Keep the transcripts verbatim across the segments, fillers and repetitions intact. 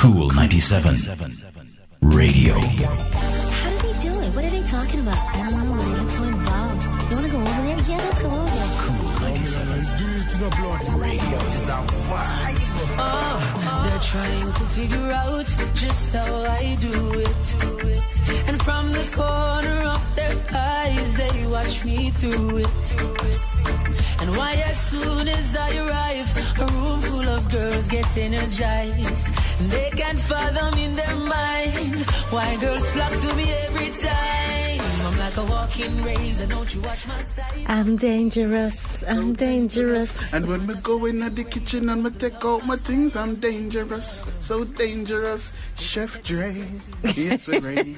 Cool ninety-seven Radio. How does he do it? What are they talking about? I don't know. They look so involved. You want to go over there? Yeah, let's go over there. Cool ninety-seven Radio. Oh, they're trying to figure out just how I do it. And from the corner of their eyes, they watch me through it. And why as soon as I arrive, a room full of girls gets energized. They can't fathom in their minds why girls flock to me every time. I'm like a walking razor, don't you watch my size? I'm dangerous, I'm dangerous. And when we go in the kitchen and we take out my things, I'm dangerous, so dangerous. Chef Dre, it's ready.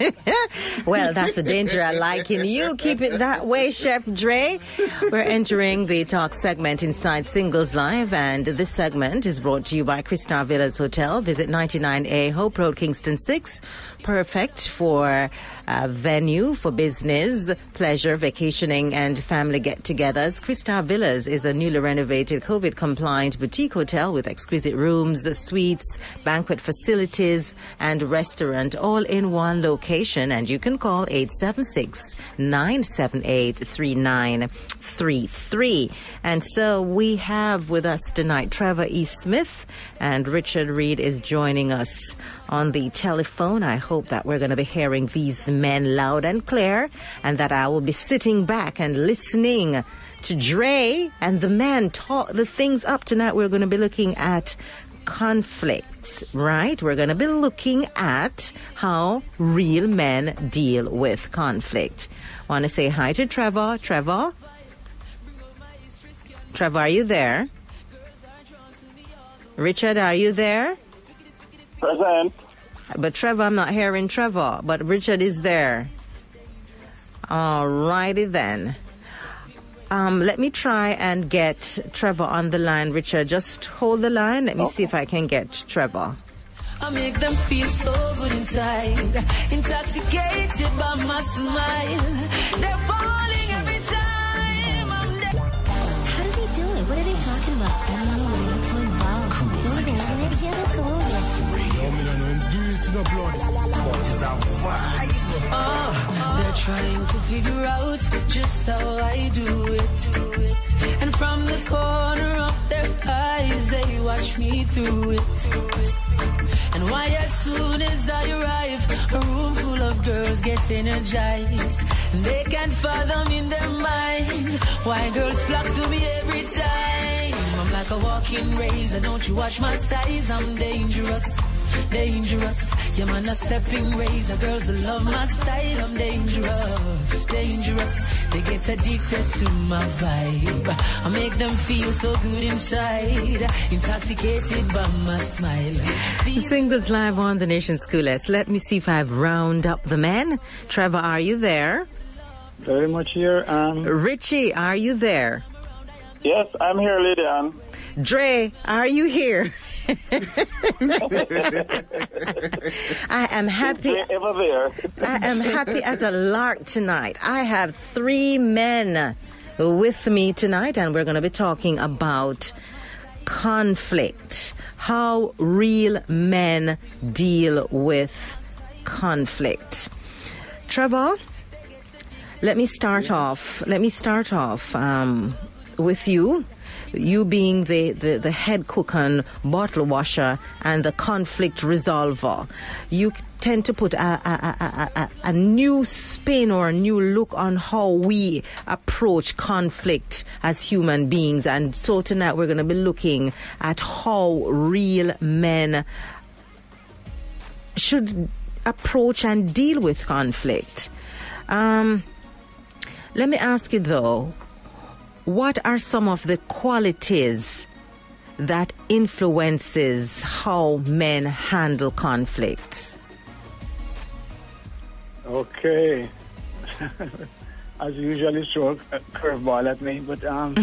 Well, that's a danger I like in you. Keep it that way, Chef Dre. We're entering the talk segment inside Singles Live, and this segment is brought to you by Christar Villas Hotel. Visit ninety-nine A Hope Road, Kingston six. Perfect for a venue for business, pleasure, vacationing, and family get-togethers. Christar Villas is a newly renovated, COVID-compliant boutique hotel with exquisite rooms, suites, banquet facilities, and restaurant, all in one location. And you can call eight seven six, nine seven eight, three nine three three. And so we have with us tonight Trevor E. Smith, and Richard Reed is joining us on the telephone. I hope that we're going to be hearing these men loud and clear, and that I will be sitting back and listening to Dre and the men talk the things up. Tonight we're going to be looking at conflicts, right? We're going to be looking at how real men deal with conflict. I want to say hi to Trevor. Trevor? Trevor, are you there? Richard, are you there? Present. But Trevor, I'm not hearing Trevor, but Richard is there. All righty then. Um, let me try and get Trevor on the line. Richard, just hold the line. Let me okay. see if I can get Trevor. I make them feel so good inside, intoxicated by my smile. They're falling every time. I'm de- How does he do it? What are they talking about? I don't know. They look so involved. Cool. You want to go over there? Yeah, let's go over there. The blood. What is our vibe? Oh, they're trying to figure out just how I do it. And from the corner of their eyes, they watch me through it. And why as soon as I arrive, a room full of girls gets energized. They can't fathom in their minds why girls flock to me every time. I'm like a walking razor, don't you watch my size? I'm dangerous. Dangerous, yeah, man, a stepping razor. Girls love my style. I'm dangerous, dangerous. They get addicted to my vibe. I make them feel so good inside, intoxicated by my smile. These Singles Live on the nation's coolest. Let me see if I've round up the men. Trevor, are you there? Very much here. Um... Richie, are you there? Yes, I'm here, Lady Anne. Dre, are you here? I am happy. Ever there. I am happy as a lark tonight. I have three men with me tonight, and we're going to be talking about conflict. How real men deal with conflict. Trevor, let me start off. Let me start off um, with you. You being the, the, the head cook and bottle washer and the conflict resolver, you tend to put a, a, a, a, a new spin or a new look on how we approach conflict as human beings. And so tonight we're going to be looking at how real men should approach and deal with conflict. Um, let me ask you though, what are some of the qualities that influences how men handle conflicts? Okay. As usual, you throw a curveball at me, but um,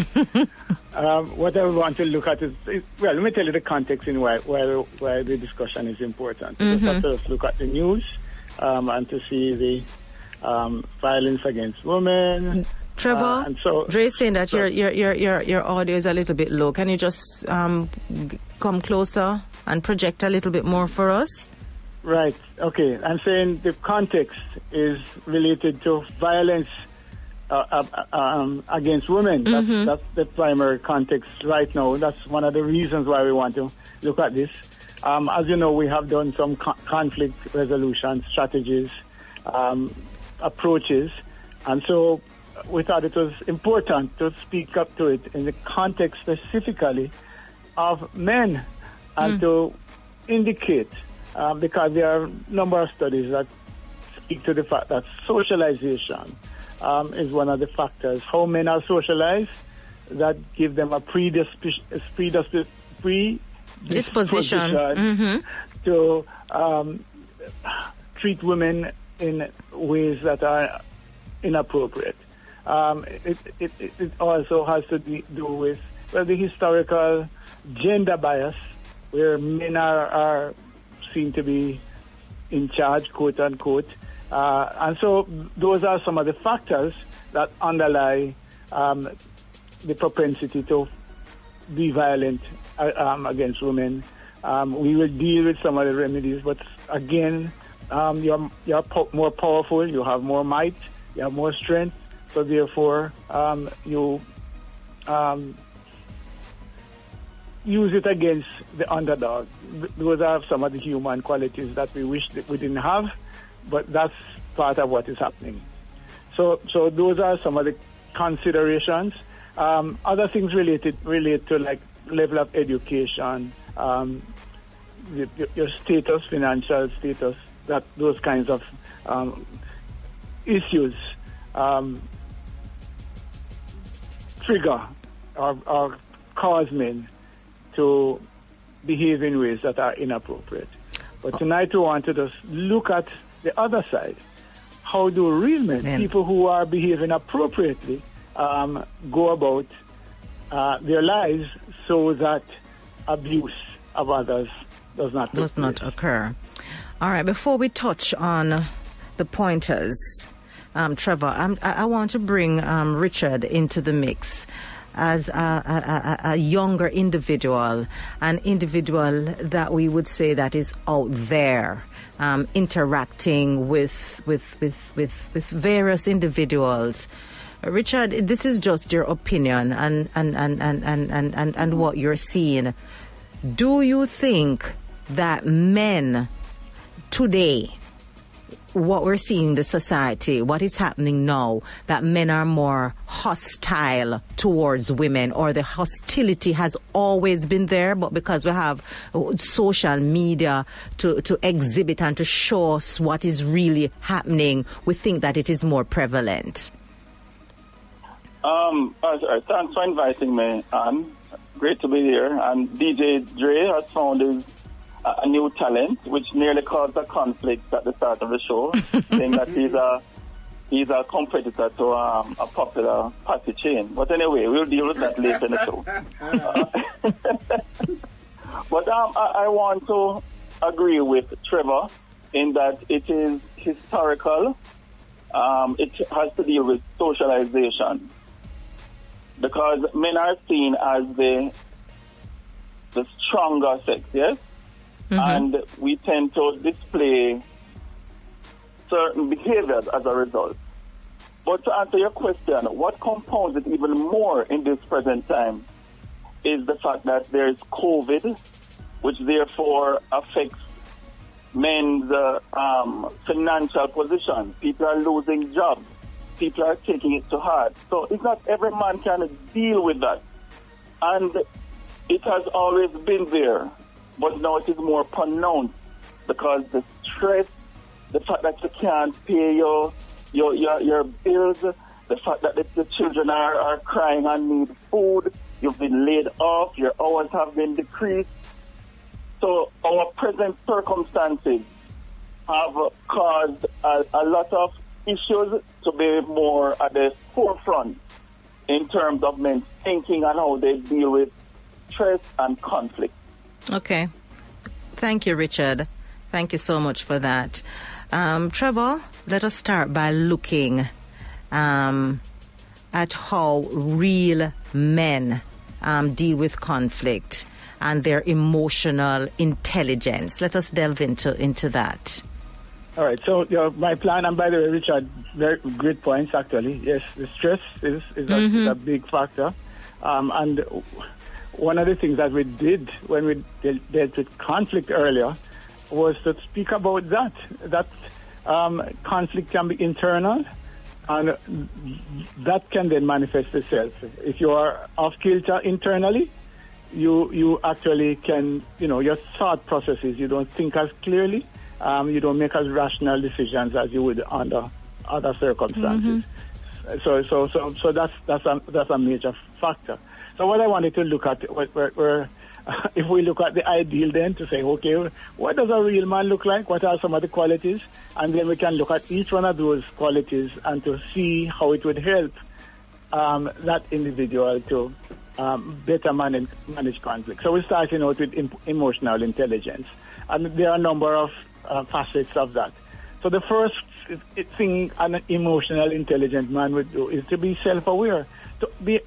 um, what I want to look at is, is, well, let me tell you the context in why, where, where the discussion is important. Mm-hmm. Just have to look at the news um, and to see the um, violence against women. Trevor, uh, and so, Dre's saying that so, your, your your your audio is a little bit low. Can you just um, g- come closer? and project a little bit more for us? Right. Okay. I'm saying the context is related to violence uh, uh, um, against women. Mm-hmm. That's, that's the primary context right now. That's one of the reasons why we want to look at this. Um, as you know, we have done some co- conflict resolution strategies, um, approaches, and so we thought it was important to speak up to it in the context specifically of men and mm. to indicate, uh, because there are a number of studies that speak to the fact that socialization um, is one of the factors. How men are socialized, that give them a predisp- predisp- predisposition mm-hmm. to um, treat women in ways that are inappropriate. Um, it, it, it also has to de- do with well, the historical gender bias, where men are, are seen to be in charge, quote unquote. Uh, and so those are some of the factors that underlie um, the propensity to be violent uh, um, against women. Um, we will deal with some of the remedies, but again, um, you're, you're po- more powerful, you have more might, you have more strength. So therefore, um, you um, use it against the underdog. Those are some of the human qualities that we wish that we didn't have, but that's part of what is happening. So, so those are some of the considerations. Um, other things related relate to like level of education, um, your, your status, financial status, that those kinds of um, issues. Um, trigger or, or cause men to behave in ways that are inappropriate. But tonight we want to just look at the other side. How do real men, men. people who are behaving appropriately, um, go about uh, their lives so that abuse of others does not take place. not occur. All right, before we touch on the pointers... Um, Trevor, I'm, I want to bring um, Richard into the mix as a, a, a, a younger individual, an individual that we would say that is out there, um, interacting with with, with, with with various individuals. Richard, this is just your opinion and and, and, and, and, and, and, and what you're seeing. Do you think that men today, what we're seeing in the society, what is happening now, that men are more hostile towards women, or the hostility has always been there, but because we have social media to, to exhibit and to show us what is really happening, we think that it is more prevalent? Um, thanks for inviting me, Anne. Great to be here. And D J Dre has found his a new talent, which nearly caused a conflict at the start of the show, saying that he's a he's a competitor to um, a popular party chain. But anyway, we'll deal with that later in the show. Uh, but um, I, I want to agree with Trevor in that it is historical. Um, it has to deal with socialization, because men are seen as the the stronger sex, yes? Mm-hmm. And we tend to display certain behaviors as a result. But to answer your question, what compounds it even more in this present time is the fact that there is COVID, which therefore affects men's uh, um, financial position. People are losing jobs. People are taking it to heart. So it's not every man can deal with that. And it has always been there. But now it is more pronounced because the stress, the fact that you can't pay your your your, your bills, the fact that the, the children are, are crying and need food, you've been laid off, your hours have been decreased. So our present circumstances have caused a, a lot of issues to be more at the forefront in terms of men's thinking and how they deal with stress and conflict. Okay. Thank you, Richard. Thank you so much for that. Um, Trevor, let us start by looking um, at how real men um, deal with conflict. and their emotional intelligence. Let us delve into, into that. All right. So you know, my plan, and by the way, Richard, very great points, actually. Yes, the stress is, is, mm-hmm. a, is a big factor. Um, and one of the things that we did when we dealt, dealt with conflict earlier was to speak about that. That um, conflict can be internal, and that can then manifest itself. If you are off-kilter internally, you you actually can, you know, your thought processes, you don't think as clearly, um, you don't make as rational decisions as you would under other circumstances. Mm-hmm. So so so so that's that's a that's a major factor. So what I wanted to look at, were, were, were, if we look at the ideal then, to say, okay, what does a real man look like? What are some of the qualities? And then we can look at each one of those qualities and to see how it would help um, that individual to um, better manage, manage conflict. So we're starting out with em- emotional intelligence. And there are a number of uh, facets of that. So the first thing an emotional intelligent man would do is to be self-aware, to be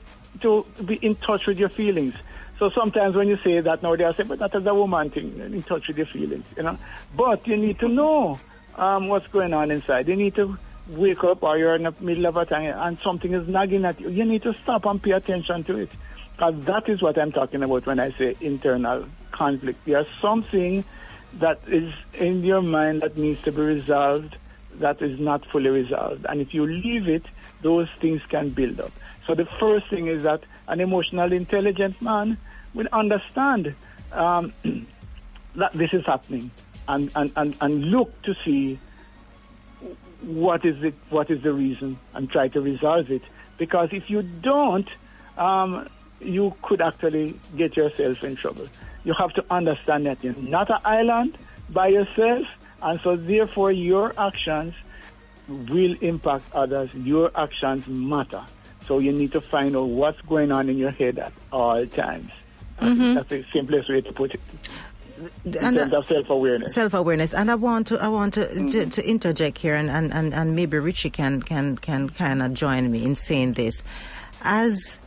to be in touch with your feelings. So sometimes when you say that now, they'll say, but that is a woman thing, in touch with your feelings, you know. But you need to know um, what's going on inside. You need to wake up, or you're in the middle of a time and something is nagging at you. You need to stop and pay attention to it. And that is what I'm talking about when I say internal conflict. There's something that is in your mind that needs to be resolved, that is not fully resolved. And if you leave it, those things can build up. So the first thing is that an emotionally intelligent man will understand um, that this is happening, and, and, and, and look to see what is it, what is the reason, and try to resolve it. Because if you don't, um, you could actually get yourself in trouble. You have to understand that you're not an island by yourself, and so therefore your actions will impact others. Your actions matter. So you need to find out what's going on in your head at all times. Mm-hmm. That's the simplest way to put it. In and terms uh, of self-awareness. Self-awareness. And I want to I want to, mm-hmm. to, to interject here, and, and, and, and maybe Richie can, can, can kind of join me in saying this. As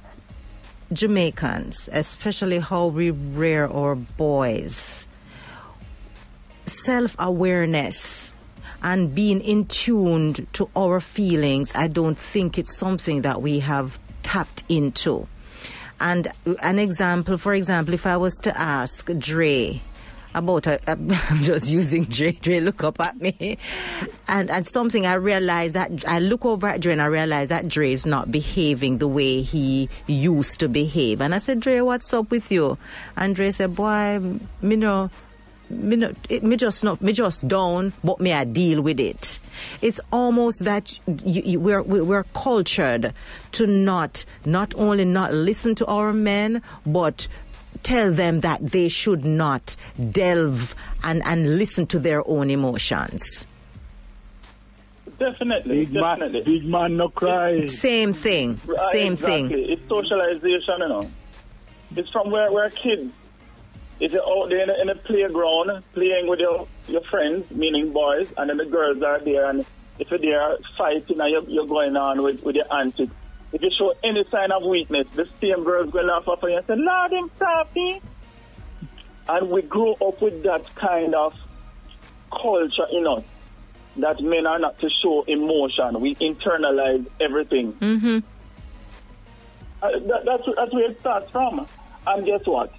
Jamaicans, especially how we rear our boys, self-awareness and being in tune to our feelings, I don't think it's something that we have tapped into. And an example, for example, if I was to ask Dre about, a, I'm just using Dre, Dre look up at me, and, and something I realize that, I look over at Dre and I realize that Dre is not behaving the way he used to behave. And I said, Dre, what's up with you? And Dre said, boy, you know, Me, no, it, me just not me just down, but me I deal with it. It's almost that you, you, we're we're cultured to not not only not listen to our men, but tell them that they should not delve and, and listen to their own emotions. Definitely, big definitely. Man, big man, no cry. Same thing, right, same exactly. thing. It's socialization, you know. It's from where we're kids. If you're out there in a, in a playground playing with your, your friends, meaning boys, and then the girls are there, and if you're there fighting and you're, you're going on with, with your antics, if you show any sign of weakness, the same girls will laugh up at you and say, Lord, him stop me. And we grow up with that kind of culture in us, that men are not to show emotion. We internalize everything. Mm-hmm. Uh, that, that's, that's where it starts from. And guess what?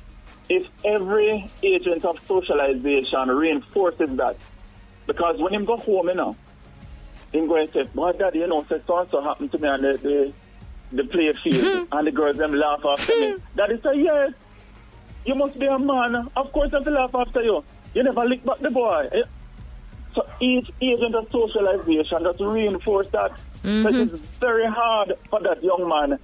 If every agent of socialization reinforces that, because when him go home, you know, him go and say, my daddy, you know, so and so happened to me on the, the, the play field, mm-hmm. and the girls them laugh after me. Daddy say, yes, you must be a man. Of course they laugh after you. You never lick back the boy. So each agent of socialization just reinforces that. Mm-hmm. So it's very hard for that young man,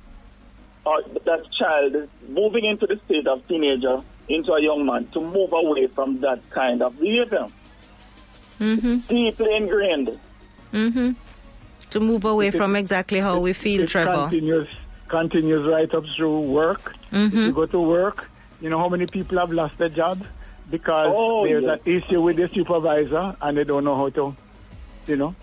or that child moving into the state of teenager, into a young man, to move away from that kind of behavior. Mm-hmm. Deeply ingrained. Mm-hmm. To move away it, from exactly how it, we feel, it Trevor. Continues, continues right up through work. Mm-hmm. If you go to work, you know how many people have lost their job because oh, there's yeah. an issue with the supervisor and they don't know how to, you know,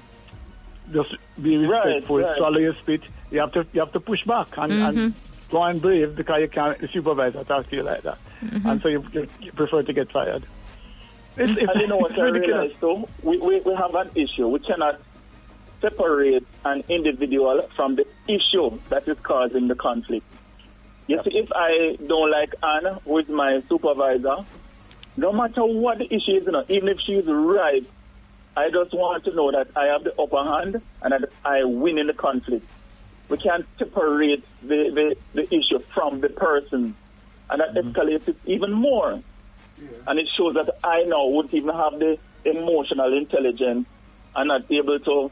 just be respectful, right, right. swallow your spit. You have to you have to push back and, mm-hmm. and go and brave, because you can't, the supervisor talks to you like that. mm-hmm. and so you, you, you prefer to get tired. It's, it's, and you know what I realize though? We, we, we have an issue. We cannot separate an individual from the issue that is causing the conflict. You see, if I don't like Anne with my supervisor, no matter what the issue is, you know, even if she's right, I just want to know that I have the upper hand and that I win in the conflict. We can't separate the, the, the issue from the person, and that mm-hmm. escalates it even more. Yeah. And it shows that I now wouldn't even have the emotional intelligence and not able to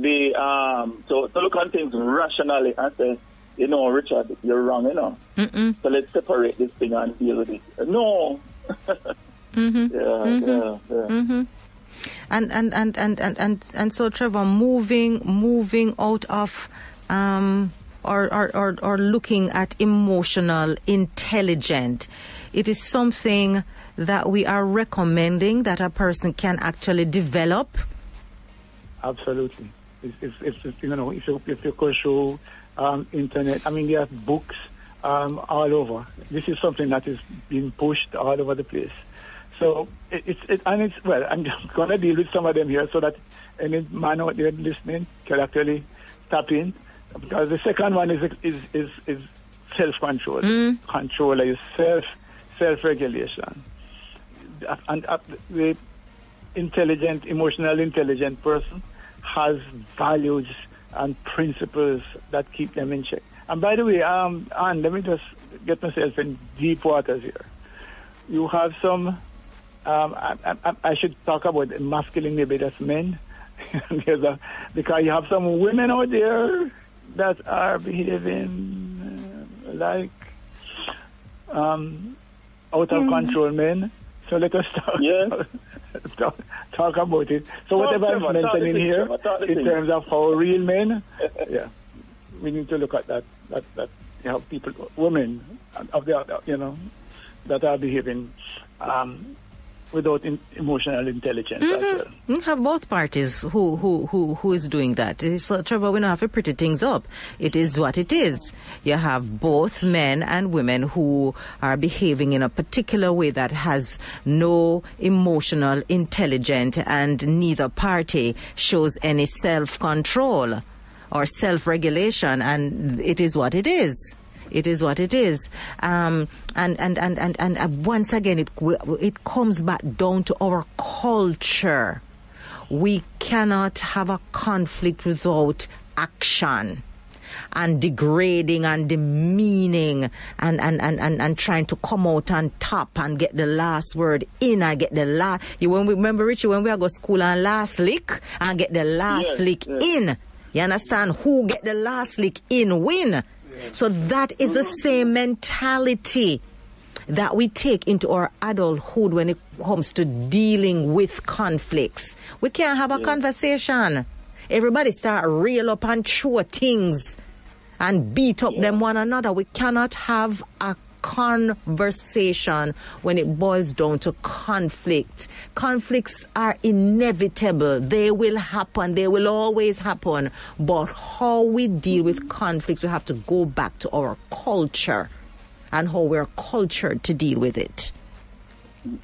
be um, to, to look at things rationally and say, you know, Richard, you're wrong, you know. Mm-mm. So let's separate this thing and deal with it. No. mm-hmm. Yeah, mm-hmm. yeah, yeah. Mm-hmm. And, and, and, and, and, and, and so, Trevor, moving moving out of um, or, or, or, or looking at emotional intelligence, it is something that we are recommending that a person can actually develop. Absolutely. It's, it's, it's, it's, you know, if you, if you go through um, internet, I mean, there are books um, all over. This is something that is being pushed all over the place. So it, it's it, and it's well. I'm just gonna deal with some of them here so that any man out there listening can actually tap in, because the second one is is is, is self-control, mm. control yourself, self-regulation, and uh, the intelligent, emotional, intelligent person has values and principles that keep them in check. And by the way, um, Anne, let me just get myself in deep waters here. You have some. Um, I, I, I should talk about masculine libidos men, a, because you have some women out there that are behaving like um, out of mm. control men. So let us talk, yes. talk, talk about it. So talk whatever I'm mentioning here, in terms of how real men, yeah, we need to look at that. That that you know, people, women of the you know that are behaving. Um, without in- emotional intelligence. Mm-hmm. We have both parties who, who, who, who is doing that. So, Trevor, we don't have to pretty things up. It is what it is. You have both men and women who are behaving in a particular way that has no emotional intelligence, and neither party shows any self-control or self-regulation, and it is what it is. It is what it is. Um, and, and, and, and, and once again, it, it comes back down to our culture. We cannot have a conflict without action and degrading and demeaning and, and, and, and, and trying to come out on top and get the last word in and get the last... You when we, remember, Richie, when we go to school and last lick and get the last yes, lick yes. in. You understand? Who get the last lick in win. So that is the same mentality that we take into our adulthood when it comes to dealing with conflicts. We can't have a yeah. conversation. Everybody start reel up and chew things and beat up yeah. them one another. We cannot have a conversation when it boils down to conflict. Conflicts are inevitable. They will happen. They will always happen. But how we deal with conflicts, we have to go back to our culture and how we're cultured to deal with it.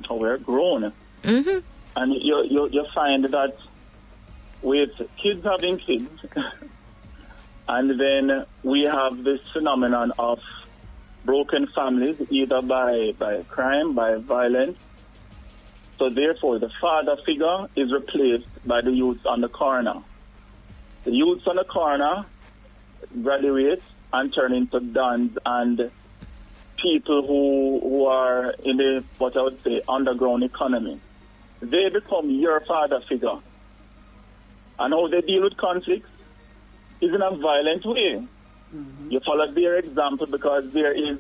How we're grown. Mm-hmm. And you, you, you find that with kids having kids, and then we have this phenomenon of broken families, either by, by crime, by violence. So therefore, the father figure is replaced by the youth on the corner. The youth on the corner graduate and turn into dons and people who, who are in the, what I would say, underground economy. They become your father figure. And how they deal with conflicts is in a violent way. Mm-hmm. You follow their example, because there is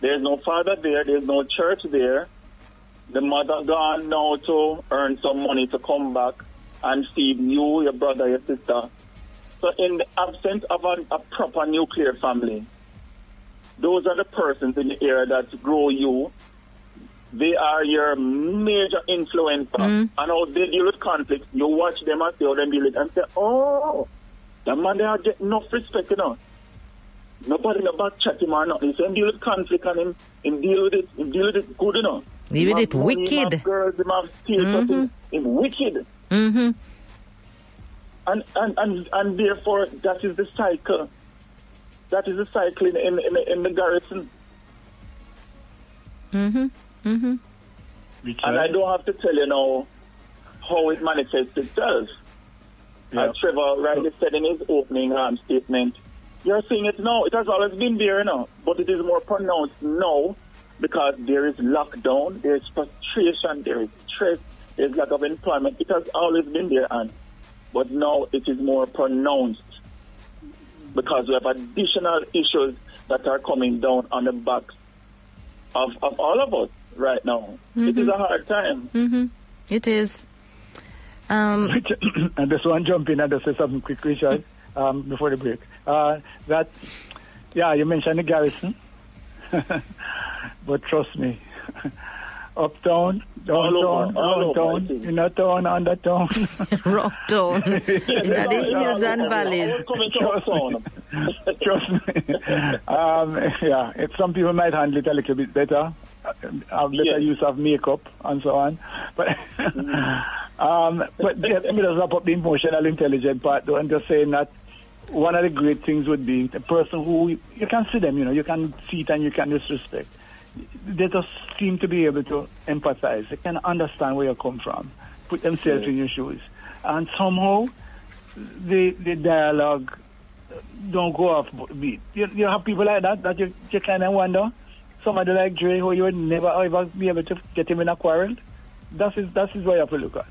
there is no father there, there is no church there. The mother gone now to earn some money to come back and feed you, your brother, your sister. So in the absence of a, a proper nuclear family, those are the persons in the area that grow you. They are your major influencer. Mm-hmm. And how they deal with conflict, you watch them and see how they deal with it and say, oh, that man, they are getting enough respect, you know. No part in the back chat him or nothing. So him deal with conflict and him, him deal with it, him deal with it good, you know. Deal with it wicked. Him have girls, him have steel mm-hmm. cutting, him wicked. Mm-hmm. And, and, and, and therefore, that is the cycle. That is the cycle in, in, in, in the garrison. Mm-hmm. Mm-hmm. Richard. And I don't have to tell you now how it manifests itself. Yeah. As Trevor rightly said in his opening um, statement, you're seeing it now. It has always been there, you know, but it is more pronounced now because there is lockdown, there is frustration, there is stress, there is lack of employment. It has always been there, and but now it is more pronounced because we have additional issues that are coming down on the backs of, of all of us right now. Mm-hmm. It is a hard time. Mm-hmm. It is. Um, and just one jump in and just say something quick, Richard, um, before the break. Uh, that, yeah, you mentioned the garrison, but trust me, uptown, downtown, downtown, inner town, under town, rock town, in the hills and valleys. Trust me. um, yeah, if some people might handle it a little bit better. Have better yeah. use of makeup and so on, but mm. um, but let me just wrap up the emotional intelligence part though, and just saying that one of the great things would be the person who you, you can see them, you know, you can see it and you can disrespect. They just seem to be able to empathize. They can understand where you come from, put themselves yeah. in your shoes, and somehow the the dialogue don't go off beat. You, you have people like that that you, you kind of wonder. Somebody like Dre, who you would never ever be able to get him in a quarrel, that is that is what you have to look at.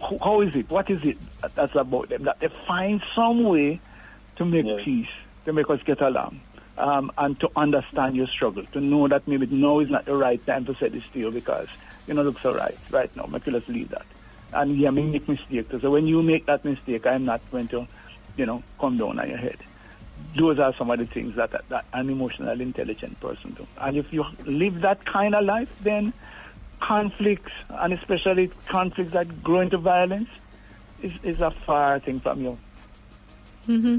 How, how is it? What is it that's about them? That they find some way to make yeah. peace, to make us get along, um, and to understand your struggle, to know that maybe now is not the right time to say this to you because you know looks all right right now. Make you just leave that. And yeah, I mean, make mistakes. So when you make that mistake, I'm not going to, you know, come down on your head. Those are some of the things that, that, that an emotional, intelligent person does. And if you live that kind of life, then conflicts, and especially conflicts that grow into violence, is, is a far thing from you. Mm-hmm.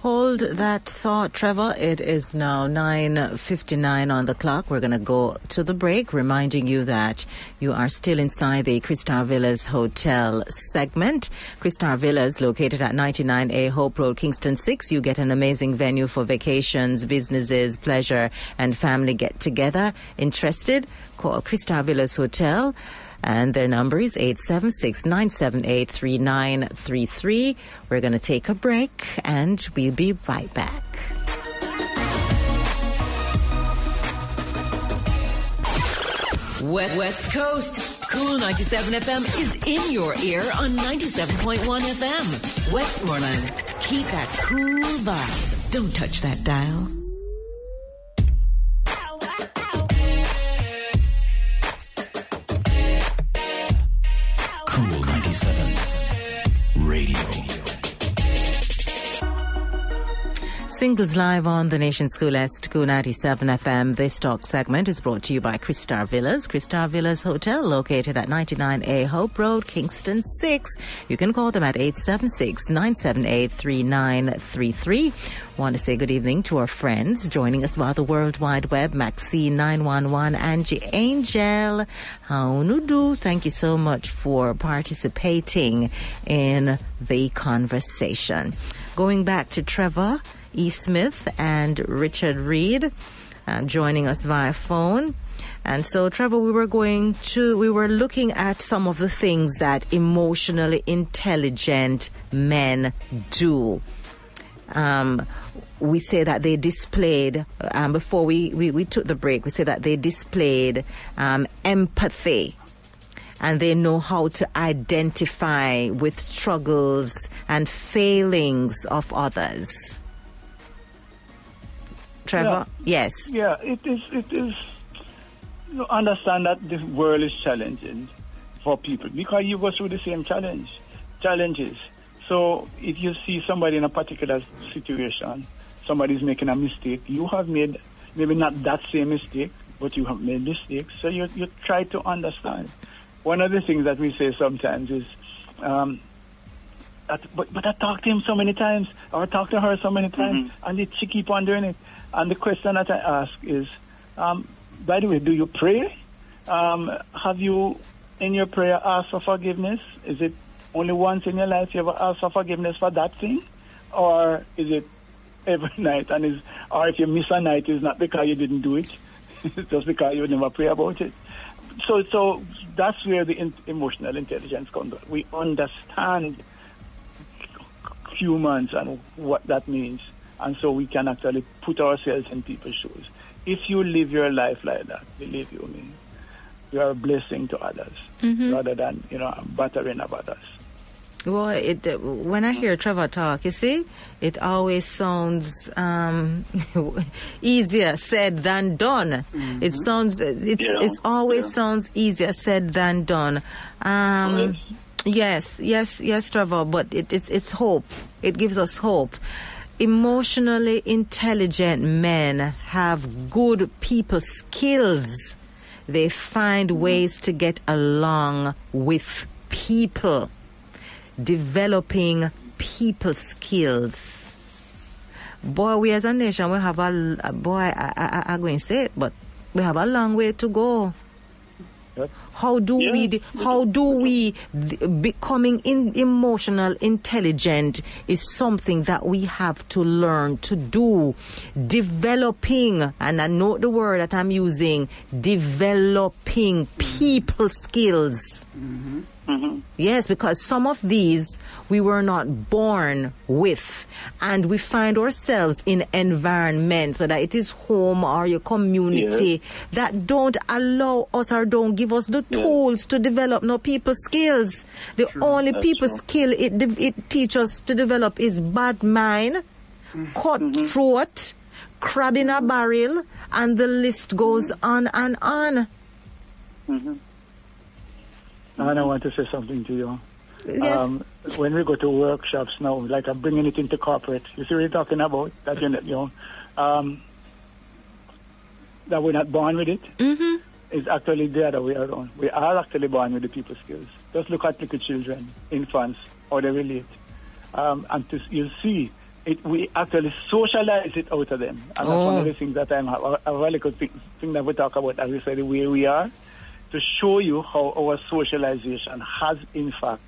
Hold that thought, Trevor. It is now nine fifty-nine on the clock. We're going to go to the break, reminding you that you are still inside the Christar Villas Hotel segment. Christar Villas, located at ninety-nine A Hope Road, Kingston six. You get an amazing venue for vacations, businesses, pleasure, and family get-together. Interested? Call Christar Villas Hotel. And their number is eight seven six, nine seven eight, three nine three three. We're going to take a break and we'll be right back. West, West Coast, Cool ninety-seven F M is in your ear on ninety-seven point one F M. Westmoreland, keep that cool vibe. Don't touch that dial. Cool ninety-seven Radio. Singles live on the Nation School Est, Cool ninety-seven F M. This talk segment is brought to you by Christar Villas. Christar Villas Hotel, located at ninety-nine A Hope Road, Kingston six. You can call them at eight seven six, nine seven eight, three nine three three. Want to say good evening to our friends joining us via the World Wide Web, Maxine nine one one, Angie Angel. Haunudu, thank you so much for participating in the conversation. Going back to Trevor E. Smith and Richard Reed uh, joining us via phone. And so, Trevor, we were going to, we were looking at some of the things that emotionally intelligent men do. Um, we say that they displayed, um, before we, we, we took the break, we say that they displayed um, empathy. And they know how to identify with struggles and failings of others. Trevor? Yeah. Yes. Yeah, it is. It is. You understand that this world is challenging for people because you go through the same challenge, challenges. So if you see somebody in a particular situation, somebody's making a mistake, you have made maybe not that same mistake, but you have made mistakes. So you you try to understand. One of the things that we say sometimes is, um, That, but, but I talked to him so many times, or talked to her so many times, mm-hmm. and it, she keep on doing it. And the question that I ask is, um, by the way, do you pray? Um, have you, in your prayer, asked for forgiveness? Is it only once in your life you ever asked for forgiveness for that thing? Or is it every night? And is, or if you miss a night, it's not because you didn't do it. It's just because you never pray about it. So, so that's where the in- emotional intelligence comes. We understand humans and what that means, and so we can actually put ourselves in people's shoes. If you live your life like that, believe you me, you are a blessing to others, mm-hmm. rather than, you know, battering about us. Well, it, when I hear Trevor talk, you see, it always sounds um, easier said than done. Mm-hmm. It sounds, it's, yeah. it's always yeah. sounds easier said than done. Um, yes, yes, yes, Trevor. But it, it's it's hope. It gives us hope. Emotionally intelligent men have good people skills. They find ways to get along with people. Developing people skills. Boy, we as a nation, we have a boy. I, I, I, I'm going to say it, but we have a long way to go. How do yeah. we? How do we? Becoming in, emotional intelligent is something that we have to learn to do. Developing, and I know the word that I'm using: developing people skills. Mm-hmm. Mm-hmm. Yes, because some of these we were not born with, and we find ourselves in environments, whether it is home or your community, yeah. that don't allow us or don't give us the yeah. tools to develop no people skills. The true, only people true. skill it it teaches us to develop is bad mind, mm-hmm. cutthroat, crab in a barrel, and the list goes mm-hmm. on and on. Mm-hmm. And I want to say something to you. Yes. Um, when we go to workshops now, like I'm bringing it into corporate, you see what you're talking about? That you're not, you know, um, that we're not born with it. Mm-hmm. It's actually the other way around. We are actually born with the people skills. Just look at little children, infants, how they relate. Um, and to, you'll see, it, we actually socialize it out of them. And oh. that's one of the things that I'm, a, a really good thing, thing that we talk about, as we say, the way we are. To show you how our socialization has, in fact,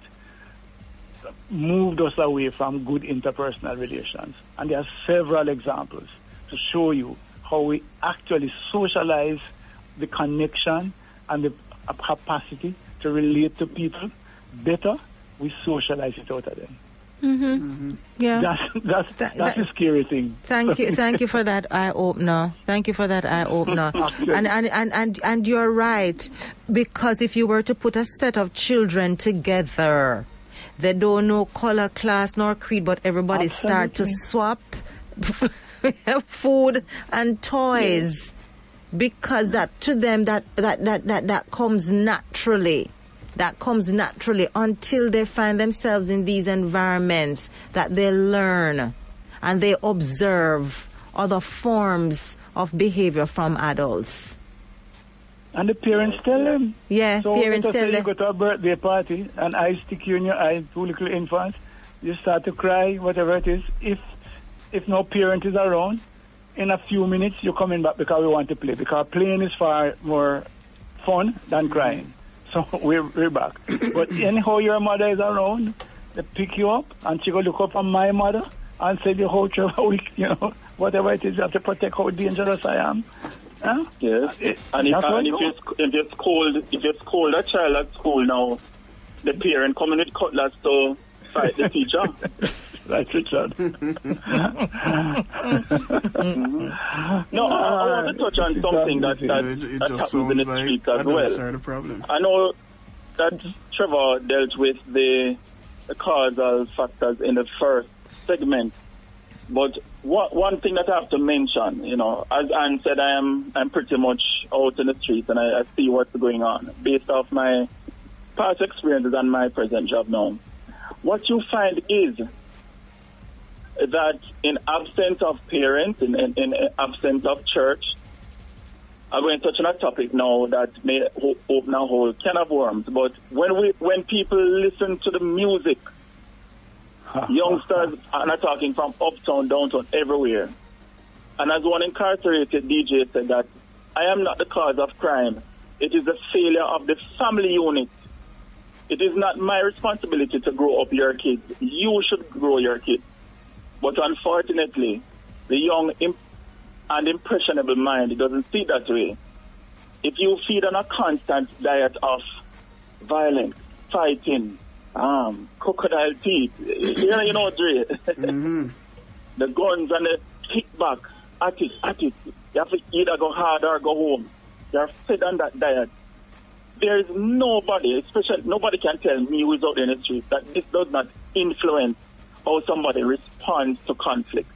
moved us away from good interpersonal relations. And there are several examples to show you how we actually socialize the connection and the capacity to relate to people better. We socialize it out of them. Mm-hmm. Mm-hmm. Yeah, that's, that's, Th- that's that, a scary thing. Thank you, thank you for that eye opener. Thank you for that eye opener. and, and and and and you're right, because if you were to put a set of children together, they don't know color, class, nor creed, but everybody Absolutely. start to swap food and toys, yeah. because that to them that that that that, that comes naturally. That comes naturally until they find themselves in these environments that they learn and they observe other forms of behavior from adults. And the parents tell them. Yeah, so parents tell them. So you go to a birthday party and I stick you in your eye, two little infants, you start to cry, whatever it is. If, if no parent is around, in a few minutes you're coming back because we want to play, because playing is far more fun than crying. So we're, we're back. But anyhow, your mother is around. They pick you up, and she go look up on my mother and say, the whole week, you know, whatever it is, you have to protect how dangerous I am. Huh? Yes. It, and if, and if, it's, if it's cold, if it's cold, a child at school now, the parent coming with cutlass to fight the teacher. That's Richard. No, I, I want to touch on something that, that, that, that happens in the like street as well. I know that Trevor dealt with the, the causal factors in the first segment, but what, one thing that I have to mention, you know, as Anne said, I am I'm pretty much out in the street and I, I see what's going on based off my past experiences and my present job now. What you find is that in absence of parents, in, in, in absence of church, I'm going to touch on a topic now that may open a whole can of worms. But when we, when people listen to the music Youngsters are not talking from uptown, downtown, everywhere. And as one incarcerated D J said that, I am not the cause of crime. It is the failure of the family unit. It is not my responsibility to grow up your kids. You should grow your kids. But unfortunately, the young imp- and impressionable mind doesn't see that way. If you feed on a constant diet of violence, fighting, um, crocodile teeth, yeah, you know, Dre, mm-hmm. the guns and the kickback, at it, at it. You have to either go hard or go home. You are fed on that diet. There is nobody, especially nobody can tell me who is out in the street, that this does not influence how somebody responds to conflict.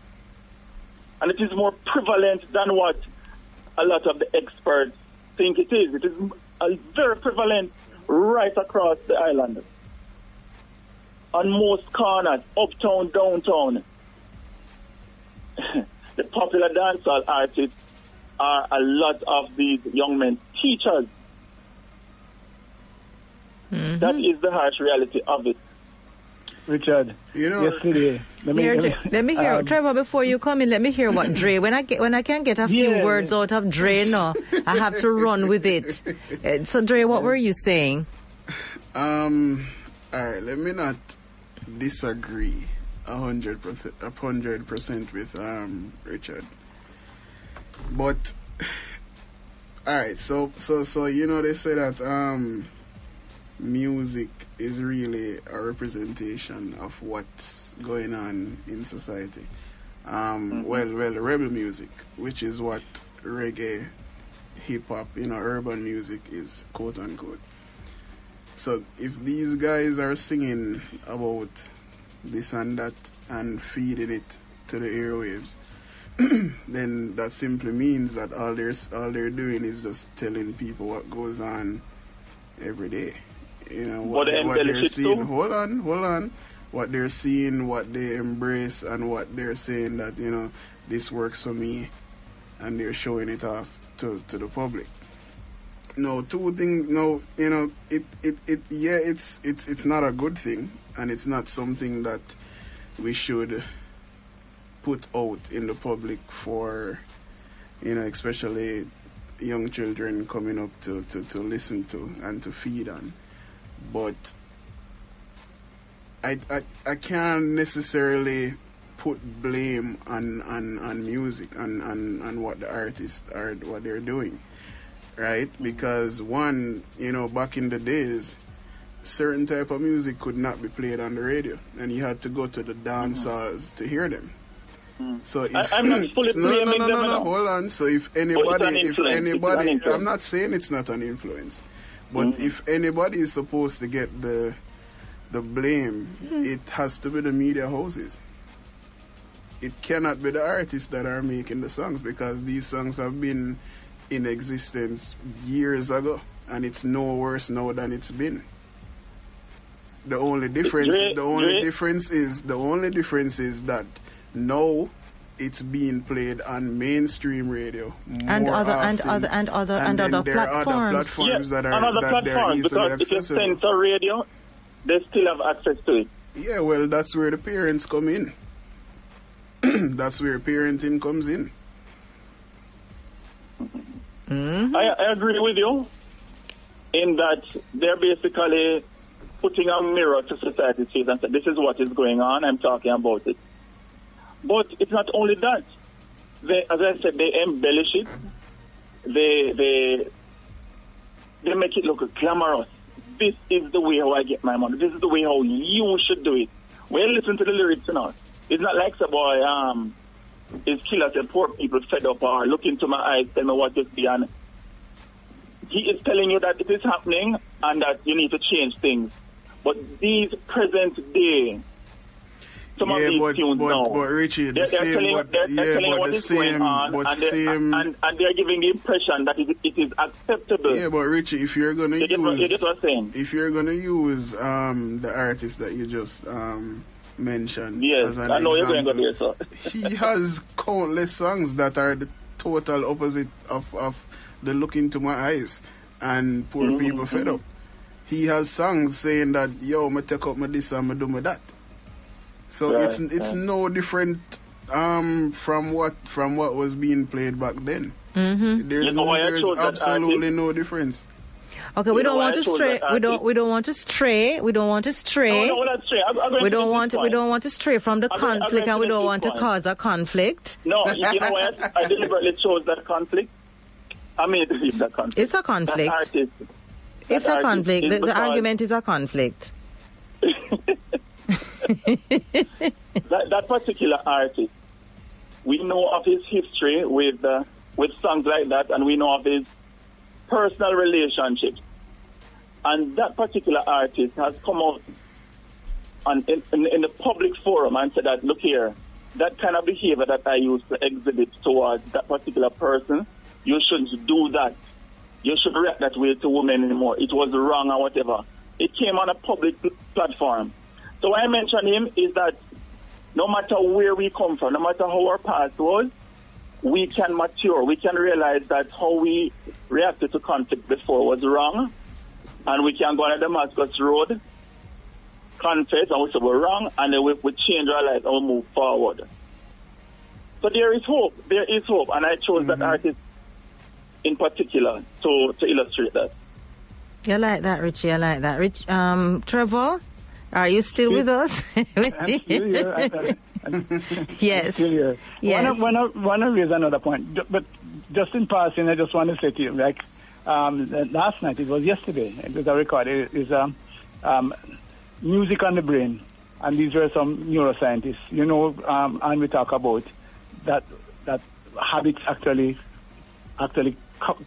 And it is more prevalent than what a lot of the experts think it is. It is a very prevalent right across the island. On most corners, uptown, downtown, the popular dancehall artists are a lot of these young men teachers. Mm-hmm. That is the harsh reality of it. Richard, you know, yesterday. Let me, let me, let me hear, um, Trevor, before you come in, let me hear what Dre, when I get, when I can get a few yeah. words out of Dre, no, I have to run with it. Uh, so, Dre, what were you saying? Um, all right, let me not disagree a hundred percent, a hundred percent with um Richard. But, all right, so, so, so, you know, they say that um. music is really a representation of what's going on in society. Um, mm-hmm. Well, well, rebel music, which is what reggae, hip-hop, you know, urban music is, quote-unquote. So if these guys are singing about this and that and feeding it to the airwaves, then that simply means that all they're, all they're doing is just telling people what goes on every day. You know, what, what, what they're seeing, hold on, hold on, what they're seeing, what they embrace, and what they're saying that, you know, this works for me, and they're showing it off to, to the public. No, two things, no, you know, it, it, it, yeah, it's, it's, it's not a good thing, and it's not something that we should put out in the public for, you know, especially young children coming up to, to, to listen to and to feed on. But I, I I can't necessarily put blame on, on, on music, on, on, on what the artists are, what they're doing, right? Because one, you know, back in the days, certain type of music could not be played on the radio, and you had to go to the dance halls to hear them. So if, I, I'm not fully no, blaming no, no, no, them. No, no, hold on. So if anybody, if anybody, I'm not saying it's not an influence. But mm-hmm. if anybody is supposed to get the the blame, mm-hmm. it has to be the media houses. It cannot be the artists that are making the songs, because these songs have been in existence years ago, and it's no worse now than it's been. The only difference, the only difference is, the only difference is that now it's being played on mainstream radio more and other often. and other and other and, and other, platforms. other platforms. Yeah, that are, and other that platforms because if you censor radio, they still have access to it. Yeah, well, that's where the parents come in. That's where parenting comes in. Mm-hmm. I, I agree with you in that they're basically putting a mirror to society and say, "This is what is going on. I'm talking about it." But it's not only that. They, as I said, they embellish it. They they they make it look glamorous. This is the way how I get my money. This is the way how you should do it. Well, listen to the lyrics, you know. It's not like some boy um is killers and poor people fed up or look into my eyes, tell me what is beyond. He is telling you that it is happening and that you need to change things. But these present day. Some yeah, but, but, but Richie, the they're, same, they're but, they're, yeah, they're but the same, on, but and same, and, and they're giving the impression that it, it is acceptable. Yeah, but Richie, if you're gonna you use, what, you if you're gonna use um the artist that you just um mentioned, yes, as an I know example, you're going to be, he has countless songs that are the total opposite of of the "Look Into My Eyes" and "Poor mm-hmm, People mm-hmm. Fed Up." He has songs saying that, "Yo, me take up my this and me do my that." So right, it's it's right. no different um, from what from what was being played back then. Mm-hmm. There's you know no, there's absolutely no difference. Okay, we don't, we don't want to stray. We don't. We don't want to stray. We don't want to stray. No, we don't want to stray. I'm, I'm we don't want. We don't want to stray from the I'm conflict, gonna, and we don't want point. to cause a conflict. No, you know what? I deliberately chose that conflict. I made it that conflict. It's a conflict. Artist, it's a conflict. The, the argument is a conflict. that, that particular artist, we know of his history with uh, with songs like that, and we know of his personal relationships. And that particular artist has come out on, in, in, in the public forum and said that, look here, that kind of behavior that I used to exhibit towards that particular person, you shouldn't do that. You shouldn't react that way to women anymore. It was wrong or whatever. It came on a public platform. So why I mention him is that no matter where we come from, no matter how our past was, we can mature. We can realize that how we reacted to conflict before was wrong. And we can go on a Damascus road, confess, and we say we're wrong, and then we, we change our lives and we move forward. So there is hope. There is hope. And I chose mm-hmm. that artist in particular to, to illustrate that. You like that, Richie. I like that. Rich, um, Trevor, are you still with us? I'm still here. I, I, yes. Still here. Yes. One of, one of, one of raise another point, but just in passing, I just want to say to you, like um, last night, it was yesterday, it was a record. It is um, um, music on the brain, and these were some neuroscientists, you know, um, and we talk about that that habits actually actually.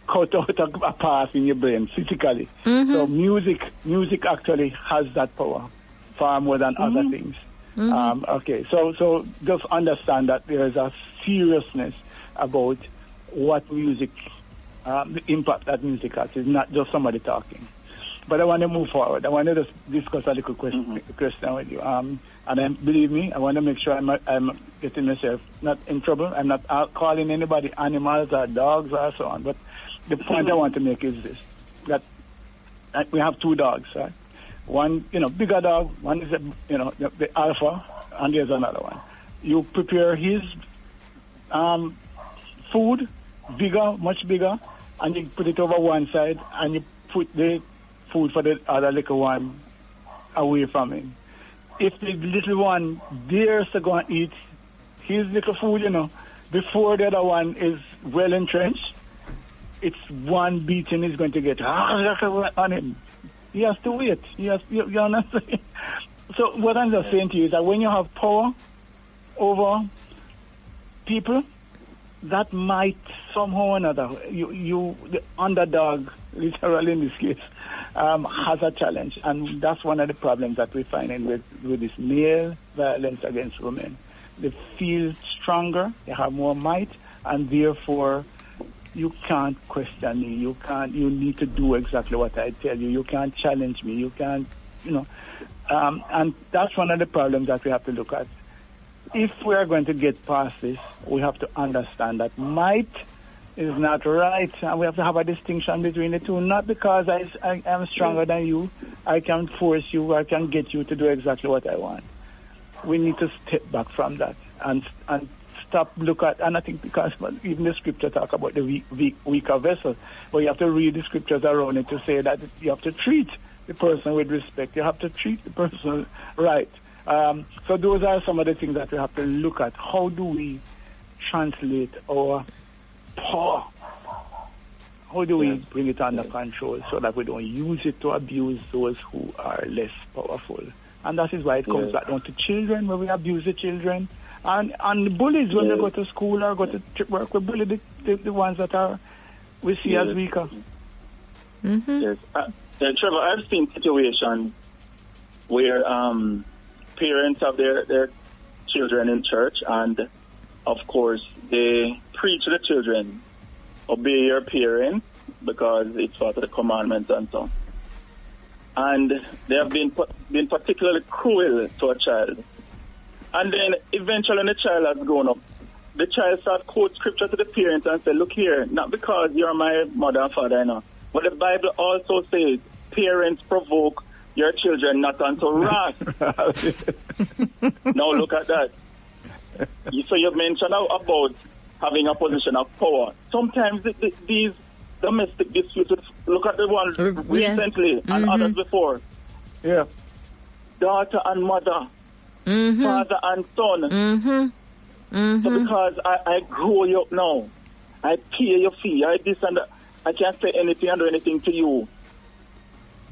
cut out a path in your brain physically. Mm-hmm. So music, music actually has that power far more than mm-hmm. other things. Mm-hmm. Um, okay, so so just understand that there is a seriousness about what music, um, the impact that music has. It's not just somebody talking. But I want to move forward. I want to just discuss a little question, mm-hmm. question with you. Um, and I, believe me, I want to make sure I'm, I'm getting myself not in trouble. I'm not out calling anybody animals or dogs or so on. But the point I want to make is this, that, that we have two dogs, right? One, you know, bigger dog. One is, a, you know, the, the alpha, and there's another one. You prepare his um, food, bigger, much bigger, and you put it over one side, and you put the food for the other little one away from him. If the little one dares to go and eat his little food, you know, before the other one is well entrenched, it's one beating is going to get on him. He has to wait. He has, you, you understand? So what I'm just saying to you is that when you have power over people, that might somehow or another, you, you the underdog, literally in this case, um, has a challenge. And that's one of the problems that we're finding with, with this male violence against women. They feel stronger, they have more might, and therefore you can't question me. You can't, you need to do exactly what I tell you. You can't challenge me. You can't, you know. Um, and that's one of the problems that we have to look at. If we are going to get past this, we have to understand that might is not right, and we have to have a distinction between the two. Not because I, I am stronger than you, I can force you, I can get you to do exactly what I want. We need to step back from that and and stop look at. And I think because even the scripture talk about the weak, weak, weaker vessel, but you have to read the scriptures around it to say that you have to treat the person with respect. You have to treat the person right. Um, so those are some of the things that we have to look at. How do we translate our power? How do we bring it under control so that we don't use it to abuse those who are less powerful? And that is why it comes yeah. back down to children, when we abuse the children. And and bullies, when yeah. they go to school or go to work, we bully the, the, the ones that are we see yeah. as weaker. Mm-hmm. Yes. Uh, yeah, Trevor, I've seen situations where um, parents have their, their children in church, and of course they preach to the children, obey your parents because it's part of the commandments and so on. And they have been been particularly cruel to a child. And then eventually when the child has grown up, the child starts quote scripture to the parents and say, look here, not because you're my mother and father, you know, but the Bible also says parents provoke your children not unto wrath. Now look at that. So you mentioned about having a position of power. Sometimes the, the, these domestic disputes, look at the one yeah. recently mm-hmm. and others before. Yeah. Daughter and mother, mm-hmm. father and son. Mm-hmm. Mm-hmm. So because I, I grow you up now, I pay your fee, I this and that. I can't say anything and do anything to you.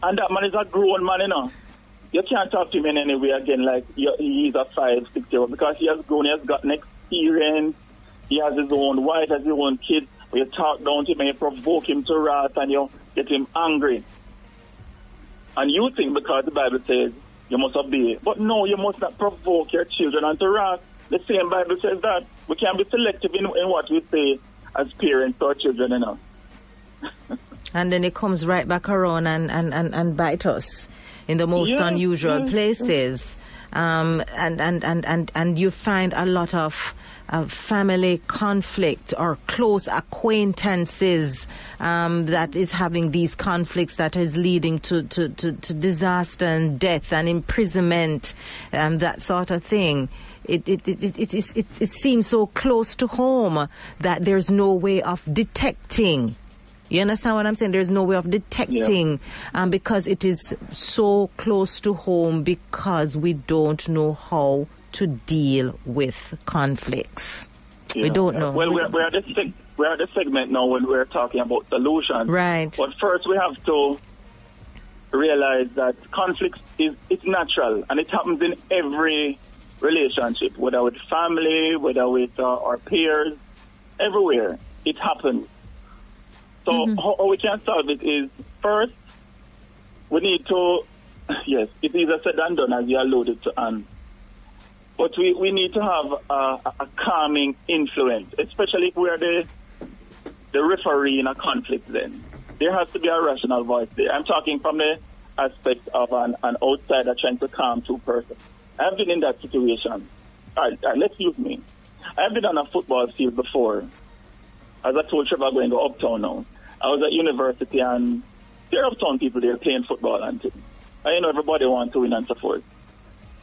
And that man is a grown man, you know. You can't talk to him in any way again, like he's a five, six-year-old, because he has grown, he has gotten experience, he has his own wife, has his own kids. You talk down to him and you provoke him to wrath and you get him angry. And you think because the Bible says you must obey. But no, you must not provoke your children unto wrath. The same Bible says that. We can be selective in, in what we say as parents to our children, you know. And then it comes right back around and, and, and, and bite us in the most yeah, unusual yeah, places. Yeah. Um, and, and, and, and, and you find a lot of uh, family conflict or close acquaintances um, that is having these conflicts that is leading to, to, to, to disaster and death and imprisonment and that sort of thing. It it it it, it, it, it, it seems so close to home that there's no way of detecting. You understand what I'm saying? There's no way of detecting yeah. um, because it is so close to home because we don't know how to deal with conflicts. Yeah. We don't know. Well, we're, we're, at the seg- we're at the segment now when we're talking about solutions. Right. But first we have to realize that conflict is it's natural and it happens in every relationship, whether with family, whether with uh, our peers, everywhere it happens. So mm-hmm. how we can solve it is, first, we need to, yes, it's easier said than done, as you alluded to, Anne. But we, we need to have a, a calming influence, especially if we are the, the referee in a conflict then. There has to be a rational voice there. I'm talking from the aspect of an, an outsider trying to calm two persons. I've been in that situation. All right, all right, let's use me. I've been on a football field before. As I told Trevor, I'm going to uptown now. I was at university, and there are uptown people there playing football and things. I know everybody wants to win and so forth.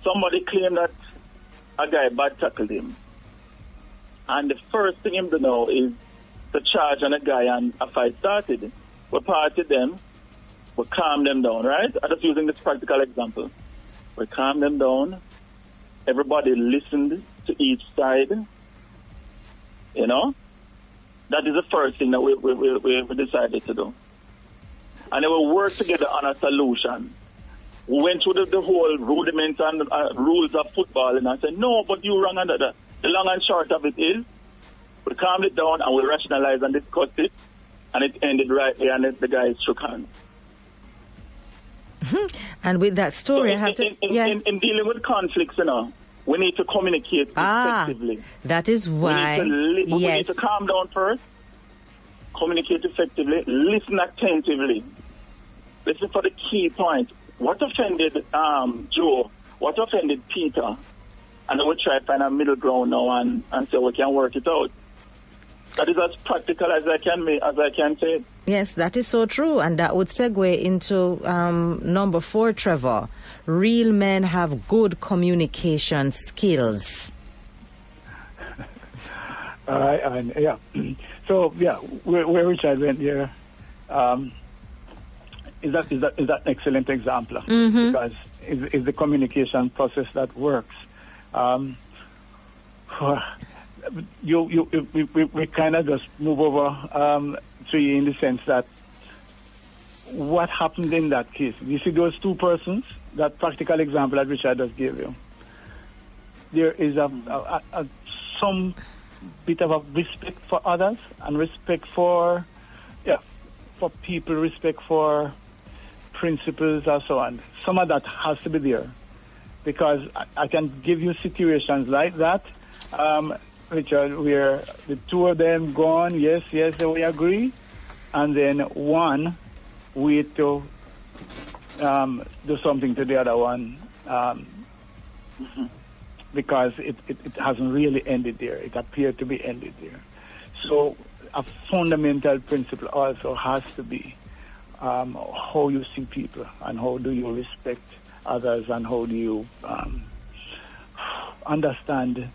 Somebody claimed that a guy bad tackled him. And the first thing him to know is to charge on a guy, and a fight started. We parted them. We calmed them down, right? I'm just using this practical example. We calmed them down. Everybody listened to each side, you know? That is the first thing that we, we, we, we decided to do. And then we worked together on a solution. We went through the, the whole rudiments and uh, rules of football, and I said, no, but you're wrong on that. The long and short of it is, we calmed it down and we rationalized and discussed it, and it ended right there, and the guy shook hands. Mm-hmm. And with that story, so in, I have to... In, in, yeah. in, in dealing with conflicts, you know, we need to communicate ah, effectively. That is why. We need, to li- yes. we need to calm down first, communicate effectively, listen attentively. Listen for the key point. What offended um, Joe? What offended Peter? And then we'll try to find a middle ground now and, and so we can work it out. That is as practical as I can be, as I can say. Yes, that is so true. And that would segue into um, number four, Trevor. Real men have good communication skills. All right, and yeah. So, yeah, where, where Richard went here um, is, that, is, that, is that an excellent example mm-hmm. because it's, it's the communication process that works. Um, you, you, we we, we kind of just move over um, to you in the sense that what happened in that case? You see those two persons, that practical example that Richard just gave you. There is a, a, a some bit of a respect for others and respect for, yeah, for people, respect for principles and so on. Some of that has to be there because I, I can give you situations like that, um, Richard, where the two of them gone, yes, yes, we agree, and then one we to um, do something to the other one um, mm-hmm. because it, it, it hasn't really ended there. It appeared to be ended there. So a fundamental principle also has to be um, how you see people and how do you respect others and how do you um, understand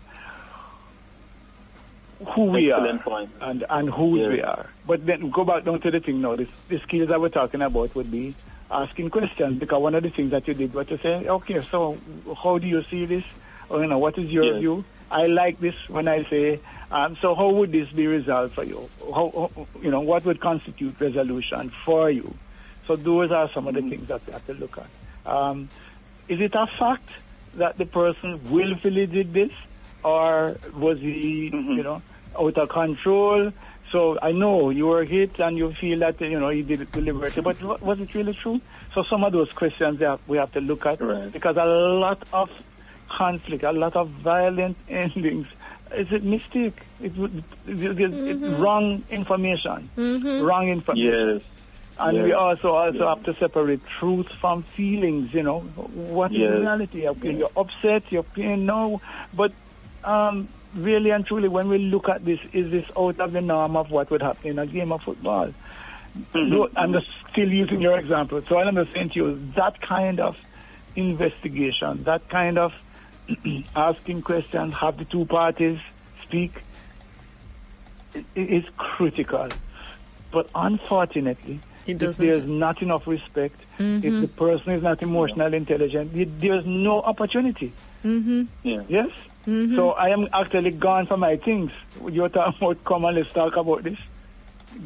who we Excellent are point. and and who yeah. we are. But then go back down to the thing now. This, the skills that we're talking about would be asking questions, because one of the things that you did was to say, okay, so how do you see this? Or, you know, what is your yes. view? I like this when I say, um, so how would this be resolved for you? How, how, you know, what would constitute resolution for you? So those are some mm-hmm. of the things that we have to look at. Um, is it a fact that the person willfully did this? Or was he, mm-hmm. you know, out of control? So I know you were hit and you feel that, you know, he did it deliberately, but was it really true? So some of those questions that we have to look at, right. because a lot of conflict, a lot of violent endings, is it mistake? It, it, it, it, mm-hmm. it wrong information, mm-hmm. wrong information. Yes. And yes. we also also yes. have to separate truth from feelings, you know. What yes. is reality? Okay, yes. you're upset, you're pain, no, but... Um, really and truly, when we look at this, is this out of the norm of what would happen in a game of football? Mm-hmm. So I'm just still using your example. So I'm just saying to you, that kind of investigation, that kind of asking questions, have the two parties speak, is critical. But unfortunately, if there's not enough respect, mm-hmm. if the person is not emotionally intelligent, there's no opportunity. Mm-hmm. Yeah. Yes? Mm-hmm. So I am actually gone for my things. You're talking about, come on, let's talk about this.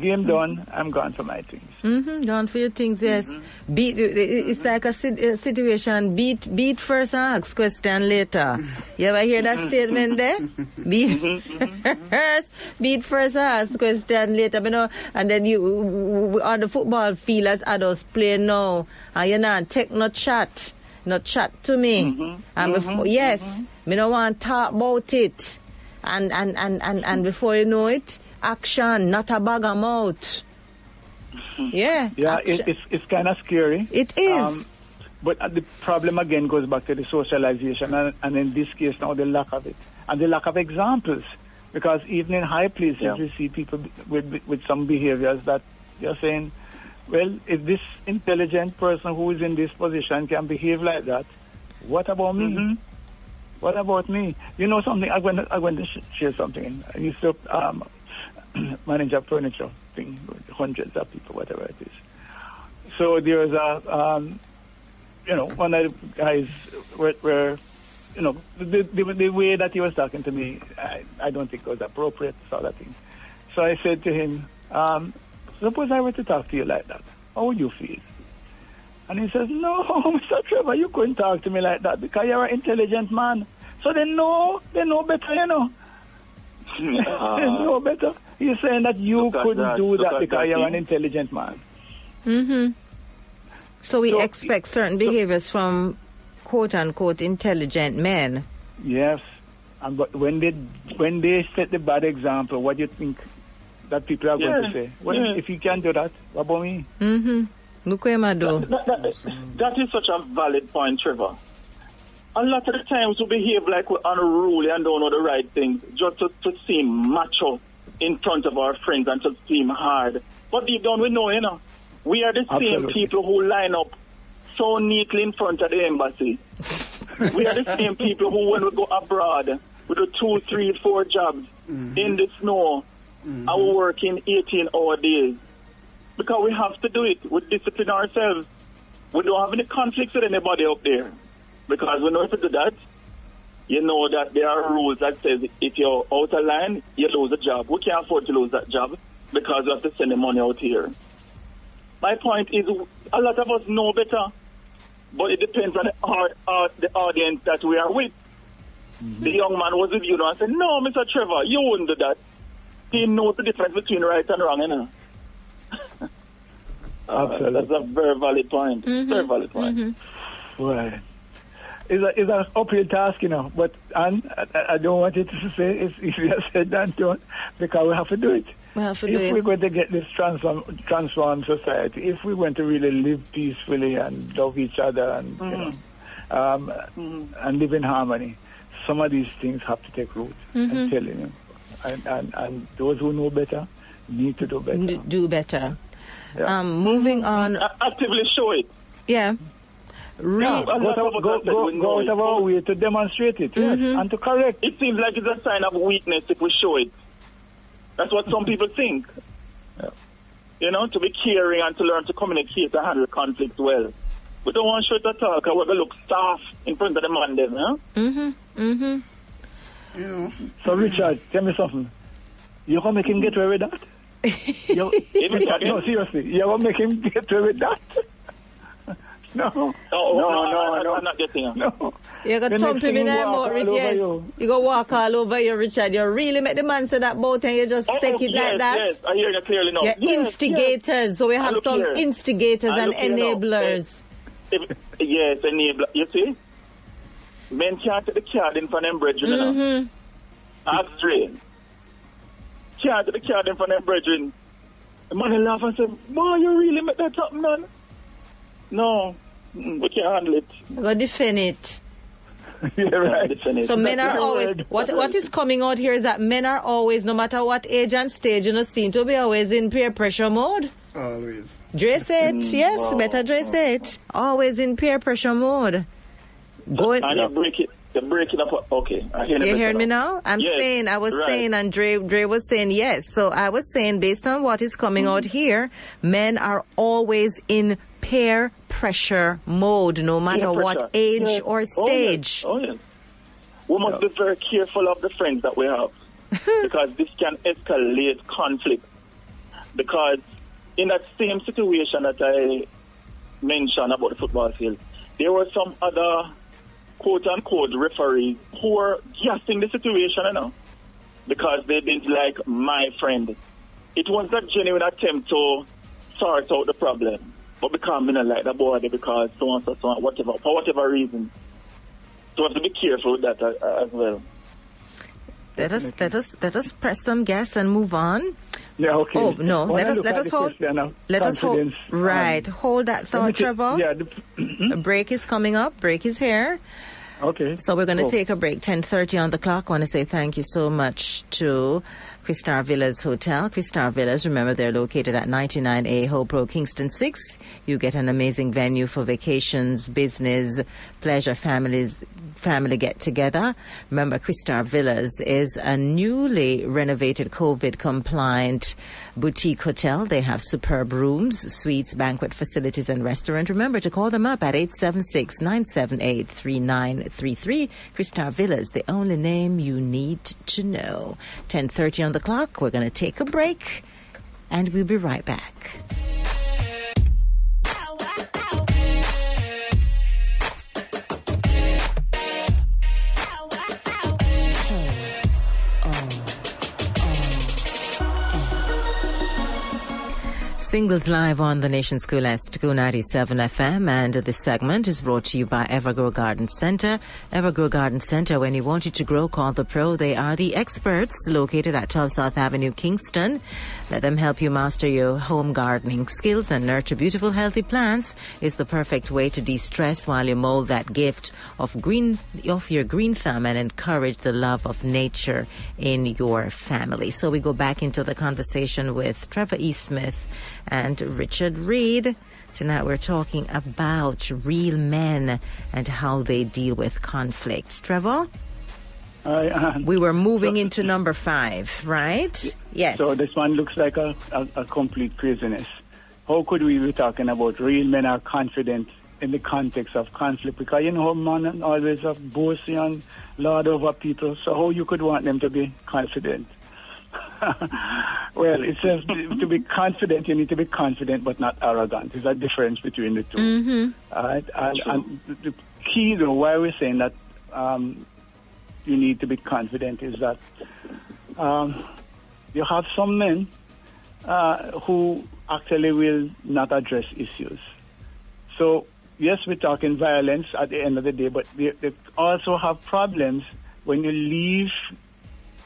Game done, mm-hmm. I'm gone for my things. Mm-hmm. Gone for your things, yes. Mm-hmm. Be, it's mm-hmm. like a, sit, a situation, beat beat first and ask question later. You ever hear that statement there? Beat mm-hmm. first, beat first and ask question later. You know, and then you, on the football field as adults play now, and you're not take no chat. Not chat to me. Mm-hmm. And before, mm-hmm. yes, mm-hmm. me no want to talk about it. And and, and, and, and before you know it, action, not a bag of mouth. Yeah. Yeah, it, it's it's kind of scary. It is. Um, but the problem again goes back to the socialization, and, and in this case now the lack of it. And the lack of examples. Because even in high places yeah. we see people with with some behaviors that you're saying, well, if this intelligent person who is in this position can behave like that, what about me? Mm-hmm. What about me? You know something, I went, I went to share something. I used to um, manage a furniture thing, hundreds of people, whatever it is. So there was a, um, you know, one of the guys were, were you know, the, the, the way that he was talking to me, I, I don't think was appropriate, sort of thing. So I said to him, um, suppose I were to talk to you like that, how would you feel? And he says, no, Mister Trevor, you couldn't talk to me like that because you're an intelligent man. So they know, they know better, you know. Uh, they know better. He's saying that you couldn't that, do that because that you're an intelligent man. Mm-hmm. So we so, expect certain behaviors so, from quote-unquote intelligent men. Yes. And but when they, when they set the bad example, what do you think that people are yeah, going to say? Well, yeah. if you can do that, what about me? Mm-hmm. Look where my door. That, that, that, that is such a valid point, Trevor. A lot of the times we behave like we're unruly and don't know the right things just to, to seem macho in front of our friends and to seem hard. But deep down we know, you know, we are the Absolutely. same people who line up so neatly in front of the embassy. We are the same people who, when we go abroad, we do two, three, four jobs mm-hmm. in the snow. Mm-hmm. Our work in eighteen hour days because we have to do it. We discipline ourselves. We don't have any conflicts with anybody up there because we know if you do that, you know that there are rules that says if you're out of line, you lose a job. We can't afford to lose that job because we have to send the money out here. My point is a lot of us know better, but it depends on the, our, our, the audience that we are with. Mm-hmm. The young man was with you and said, no, Mister Trevor, you wouldn't do that. He knows the difference between right and wrong, you know. uh, that's a very valid point. Mm-hmm. Very valid point. Mm-hmm. Well, it's a, it's an uphill task, you know. But and I, I don't want it to say it's easier said than done because we have to do it. We have to do it. If we're going to get this transform transformed society, if we're going to really live peacefully and love each other and mm-hmm. you know, um, mm-hmm. and live in harmony, some of these things have to take root. Mm-hmm. I'm telling you. And, and, and those who know better need to do better. Do better. Yeah. Um, moving on. I actively show it. Yeah. Re- yeah, go, go, go, go out of our way to demonstrate it, mm-hmm. yes, and to correct. It seems like it's a sign of weakness if we show it. That's what some people think. Yeah. You know, to be caring and to learn to communicate and handle conflict well. We don't want to show it at all because we're going to look soft in front of the man then, huh? Mm-hmm, mm-hmm. Yeah. So, Richard, tell me something. You going to make him get away with that? You're, Richard, no, seriously, you going to make him get away with that? No. No, no, no, no, I, I, no. I'm not getting it. No. You're going to thump him in the mouth, Richard. Yes. You're going to walk all over you, Richard. You really make the man say that boat and you just oh, take oh, it yes, like that. Yes, I hear you clearly now. You're yes, instigators. Yes. So we have some here. instigators I and enablers. Yes. If, yes, enabler. You see? Men can't take the card in front of them brethren. Mm-hmm. Ask three. Can't take the card in front of them brethren. The man laugh and say, boy, you really make that up, man. No, we can't handle it. Go defend it. Yeah, right. Defend it. So men are always, what what is coming out here is that men are always, no matter what age and stage, you know, seem to be always in peer pressure mode. Always. Dress it, mm, yes, wow. better dress it. Always in peer pressure mode. Go and you break it. They're breaking up. Okay. I hear you heard me now? I'm yes, saying, I was right. saying, and Dre, Dre was saying yes. So I was saying, based on what is coming mm. out here, men are always in peer pressure mode, no matter what age yeah. or stage. Oh, yes. Oh, yes. We yeah. must be very careful of the friends that we have because this can escalate conflict. Because in that same situation that I mentioned about the football field, there were some other quote-unquote referee who were guessing the situation, you know, because they didn't like my friend. It was a genuine attempt to sort out the problem, but because I don't like the boy, because so on, so on, whatever, for whatever reason. So we have to be careful with that uh, as well. Let us, let us, let us press some gas and move on. Yeah, okay. Oh, no, when let us, let us hold, let us hold, right, um, hold that thought, t- Trevor. Yeah. The, mm-hmm. A break is coming up, break is here. Okay. So we're going to oh. take a break, ten thirty on the clock. I want to say thank you so much to Christar Villas Hotel. Christar Villas, remember they're located at ninety-nine A Hope Road, Kingston six. You get an amazing venue for vacations, business, pleasure, families, family get-together. Remember, Christar Villas is a newly renovated COVID-compliant boutique hotel. They have superb rooms, suites, banquet facilities, and restaurant. Remember to call them up at eight seven six, nine seven eight, three nine three three. Christar Villas, the only name you need to know. ten thirty on the clock. We're going to take a break, and we'll be right back. Singles live on the nation's coolest Cool ninety-seven F M, and this segment is brought to you by Evergrow Garden Centre. Evergrow Garden Centre, when you want it to grow, call the pro. They are the experts, located at twelve South Avenue, Kingston. Let them help you master your home gardening skills and nurture beautiful, healthy plants. It's the perfect way to de-stress while you mold that gift of green, of your green thumb, and encourage the love of nature in your family. So we go back into the conversation with Trevor E. Smith and Richard Reed. Tonight we're talking about real men and how they deal with conflict. Trevor? I, uh, we were moving so, into number five, right? Yes. So this one looks like a, a, a complete craziness. How could we be talking about real men are confident in the context of conflict? Because you know how men always are bossy and lord over people, so how you could want them to be confident? Well, it says to be confident, you need to be confident but not arrogant. There's a difference between the two. Mm-hmm. All right? And, and the key, though, why we're saying that um, you need to be confident is that um, you have some men uh, who actually will not address issues. So, yes, we're talking violence at the end of the day, but they, they also have problems when you leave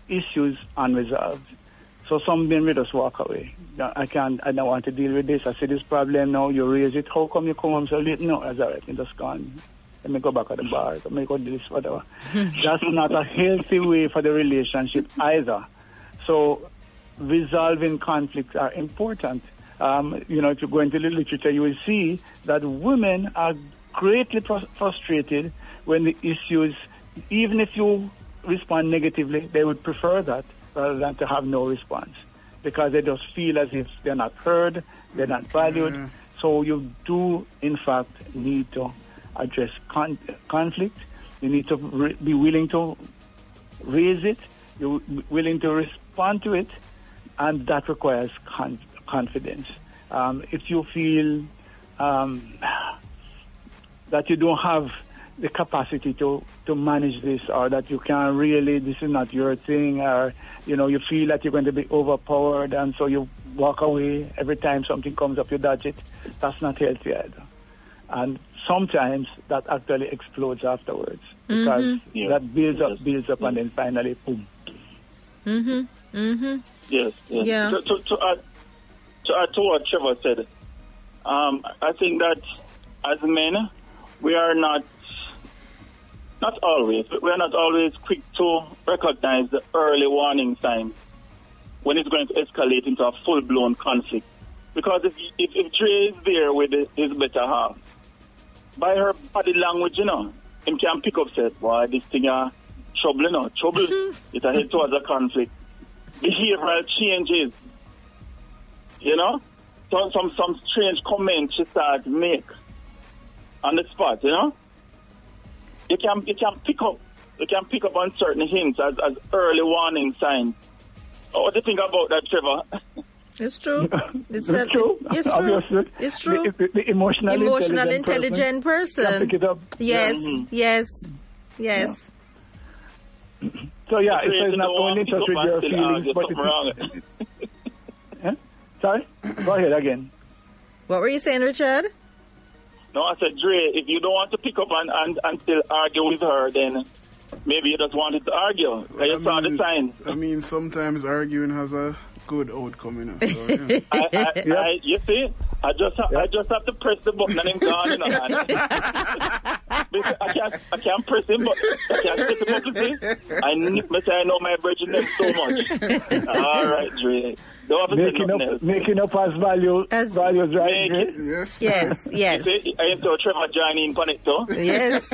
issues unresolved. So some men will just walk away. I can't, I don't want to deal with this. I see this problem now, you raise it. How come you come home so late? No, that's all right, I'm just gone. Let me go back at the bar. Let me go do this, whatever. That's not a healthy way for the relationship either. So resolving conflicts are important. um, you know, to go into the literature, you will see that women are greatly frustrated when the issues, even if you respond negatively, they would prefer that rather than to have no response, because they just feel as if they're not heard, they're not valued. Mm. So you do, in fact, need to address con- conflict. You need to re- be willing to raise it. You're willing to respond to it, and that requires con- confidence. Um, if you feel um, that you don't have the capacity to, to manage this, or that you can't really, this is not your thing, or, you know, you feel that you're going to be overpowered, and so you walk away every time something comes up, you dodge it, that's not healthy either. And sometimes that actually explodes afterwards, because mm-hmm. yeah. that builds up, yes. builds up, yes. and then finally, boom. Mm-hmm. Mm-hmm. Yes. yes. Yeah. To, to, to, add, to add to what Trevor said, um, I think that as men, we are not, not always, but we are not always quick to recognize the early warning signs when it's going to escalate into a full-blown conflict. Because if, if, if Dre is there with his better half, by her body language, you know, him can pick up, say, why this thing are trouble, you know, trouble. It's a head towards a conflict. Behavioral changes, you know? Some, some, some strange comments she starts make on the spot, you know? You can, you can pick up, you can pick up on certain hints as, as early warning signs. Oh, what do you think about that, Trevor? It's true. It's, it's true. It's true. It's true. The, the, the emotional, emotional intelligent, intelligent person. person. Pick it up. Yes. Mm-hmm. Yes. Yes. Yeah. So yeah, it's, it's not only in touch with your feelings, but it's huh? Sorry. Go ahead again. What were you saying, Richard? No, I said, Dre, if you don't want to pick up and, and, and still argue with her, then maybe you just wanted to argue. I, you saw the signs. I mean, sometimes arguing has a good outcome, you know. So, yeah. I, I, yep. I, you see, I just ha- yep. I just have to press the button and I'm gone, you know. I can't I can't press him, but I can't press him up to see. I need me say I know my virgin name so much. All right, Dre. Don't have to making say up else. Making up as value as values, right? Make, yes. Yes, yes. You see, I am so Trevor Johnny in Panic though. Yes.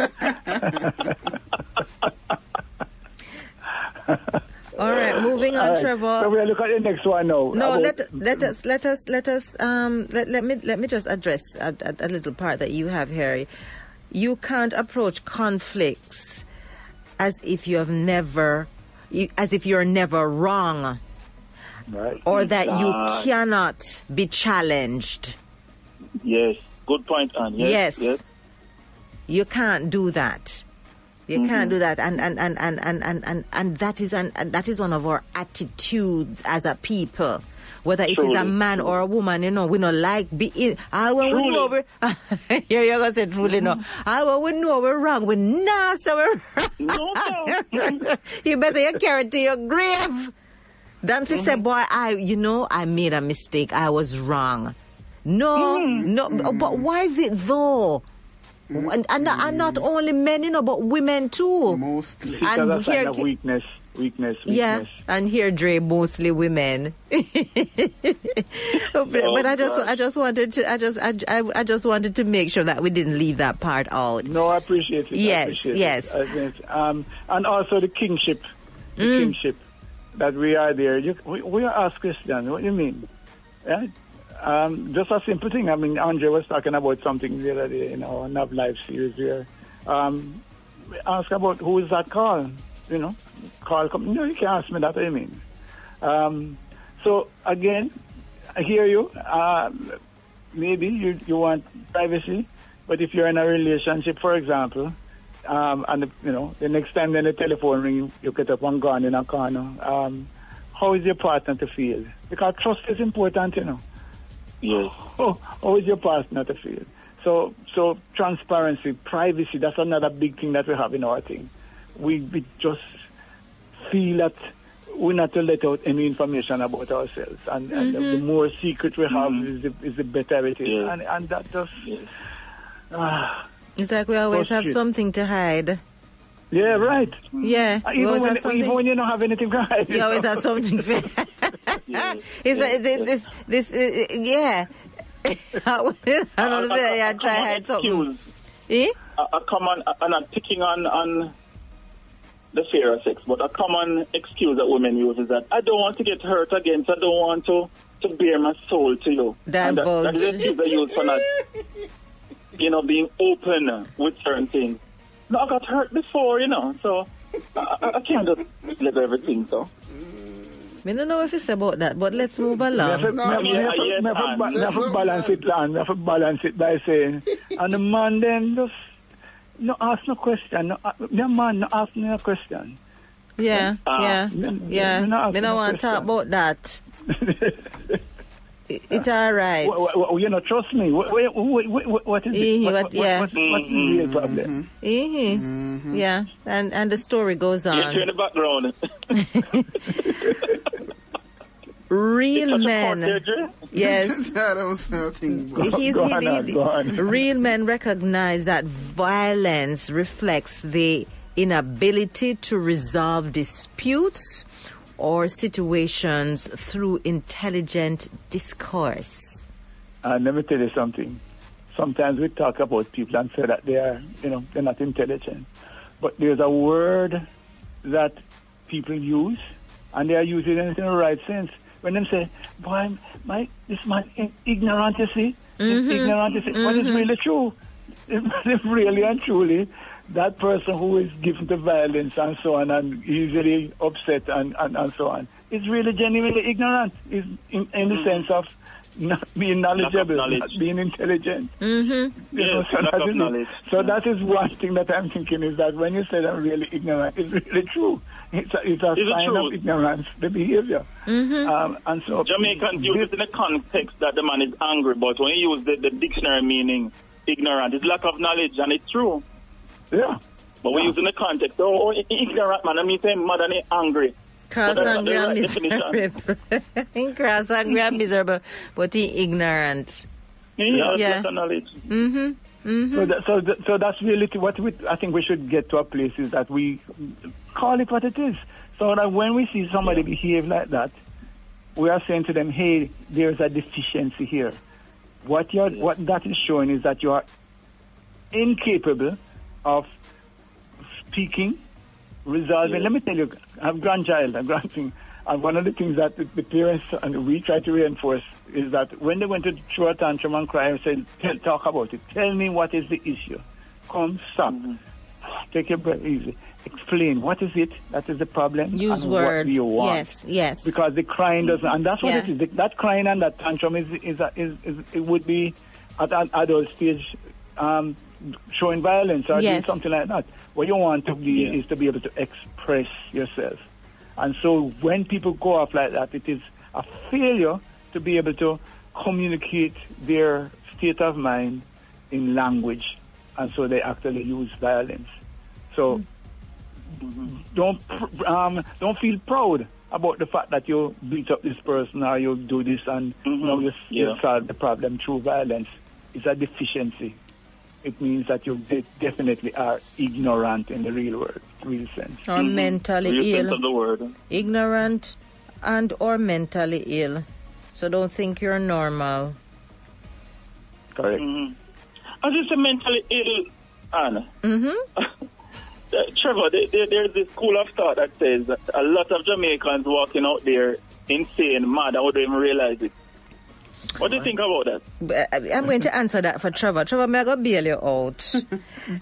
All right, moving on, right. Trevor. So we'll look at the next one now. No, about... let let us let us let us um let, let me let me just address a, a, a little part that you have here. You can't approach conflicts as if you have never, you, as if you're never wrong, right. or that God. you cannot be challenged. Yes, good point, Anne. Yes, yes. yes. You can't do that. You mm-hmm. can't do that, and and, and, and, and, and, and, and that is an, and that is one of our attitudes as a people, whether it truly. is a man or a woman. You know, we don't like being. I we know we here you're gonna say truly mm-hmm. no. I we know we're wrong. We're not so we're wrong. No. You better you carry it to your grave. Don't mm-hmm. say, boy, I you know I made a mistake. I was wrong. No, mm-hmm. no. Mm-hmm. But why is it though? And, and, and not only men, you know, but women too. Mostly. Because and that's here, kind of weakness, weakness, weakness. Yeah, and here, Dre, mostly women. but, oh, but I just, I just wanted to, I just, I, I, just wanted to make sure that we didn't leave that part out. No, I appreciate it. Yes, appreciate yes. It. Um, and also the kingship, the mm. kingship that we are there. You, we, we are as Christians. What do you mean? Yeah? Um, just a simple thing. I mean, Andre was talking about something the other day in our N A B Live series where um, we ask about who is that call, you know, call company. No, you can't ask me that, I mean. Um, so, again, I hear you. Uh, maybe you, you want privacy, but if you're in a relationship, for example, um, and, the, you know, the next time then the telephone ring, you get up and gone in a corner, um, how is your partner to feel? Because trust is important, you know. Yes. Oh, oh, is your partner to feel? So, so transparency, privacy, that's another big thing that we have in our thing. We, we just feel that we're not to let out any information about ourselves. And, and mm-hmm. the, the more secret we have mm-hmm. is, the, is the better it is. Yeah. And, and that just... Yes. Uh, it's like we always have something to hide. Yeah, right. Yeah. Even when, even when you don't have anything to hide. You, you always know? have something to hide. yeah, is yeah, that, this, yeah. this this uh, yeah. I try hard something. Eh? I, I come on, and I'm picking on on the fairer sex, but a common excuse that women use is that I don't want to get hurt again, so I don't want to to bear my soul to you. That, that is the excuse they use for not, you know, being open with certain things. No, I got hurt before, you know, so I, I, I can't just let everything so. I don't know if it's about that, but let's move along. We no, yeah, yeah, yeah, have, ba- have to balance it, and we have to balance it by saying, and the man then just no ask no question. No, the man no ask no question. Yeah, uh, yeah, yeah. Me, yeah. me, no me no, no want to talk about that. it, it's all right. Well, well, you know, trust me. What, what, what, what is it? What, what, yeah. what, what, what, what is the real problem? Mm-hmm. Yeah, and and the story goes on. You're in the background. Real men, yes. yeah, that was something. He's, go on, he, he, go on. Real men recognize that violence reflects the inability to resolve disputes or situations through intelligent discourse. And let me tell you something. Sometimes we talk about people and say that they are, you know, they're not intelligent. But there's a word that people use, and they are using it in the right sense. When them say, boy, my, this man is ignorant, you see? Mm-hmm. Ignorant, you see? Mm-hmm. What is really true? If really and truly, that person who is given to violence and so on and easily upset and, and, and so on is really genuinely ignorant is in, in the mm-hmm. sense of not being knowledgeable, not being intelligent. Mm-hmm. You know, yes, so that, is, so yeah. that is one thing that I'm thinking is that when you say I'm really ignorant, it's really true. It's a, it's a it's sign of ignorance, the behavior. Mm-hmm. Um, and so Jamaicans use it in the context that the man is angry, but when you use the, the dictionary meaning ignorant, it's lack of knowledge, and it's true. Yeah. But we yeah. use in the context, oh, ignorant man, I mean, say mad and angry. Cross and grab miserable. Cross and grab miserable, but he ignorant. Yeah, yeah. knowledge. Mm-hmm. Mm-hmm. So, that, so, that, so that's really what we, I think we should get to a place is that we call it what it is. So that when we see somebody yeah. behave like that, we are saying to them, hey, there's a deficiency here. What you're, yeah. what that is showing is that you are incapable of speaking, resolving. Yeah. Let me tell you, I'm a grandchild, I'm grandson, and one of the things that the parents and we try to reinforce is that when they went to throw a tantrum and cry and say, tell, talk about it, tell me what is the issue. Come, stop. Mm-hmm. Take your breath easy. Explain what is it that is the problem. Use and words. What do you want? Yes, yes. Because the crying doesn't, and that's what yeah. it is. That crying and that tantrum is is is, is it would be at an adult stage. Um, showing violence or yes. doing something like that. What you want to be yeah. is to be able to express yourself. And so when people go off like that, it is a failure to be able to communicate their state of mind in language. And so they actually use violence. So mm-hmm. don't pr- um, don't feel proud about the fact that you beat up this person or you do this and mm-hmm. you know, you, yeah. you solve the problem through violence. It's a deficiency. It means that you de- definitely are ignorant in the real world, real sense. Or mm-hmm. mentally real ill. Sense of the word. Ignorant and or mentally ill. So don't think you're normal. Correct. Mm-hmm. I just say mentally ill, Anna. Mm-hmm. Trevor, they, they, there's this school of thought that says that a lot of Jamaicans walking out there insane, mad, I wouldn't even realize it. What do you think about that? I'm going to answer that for Trevor. Trevor, may I go bail you out?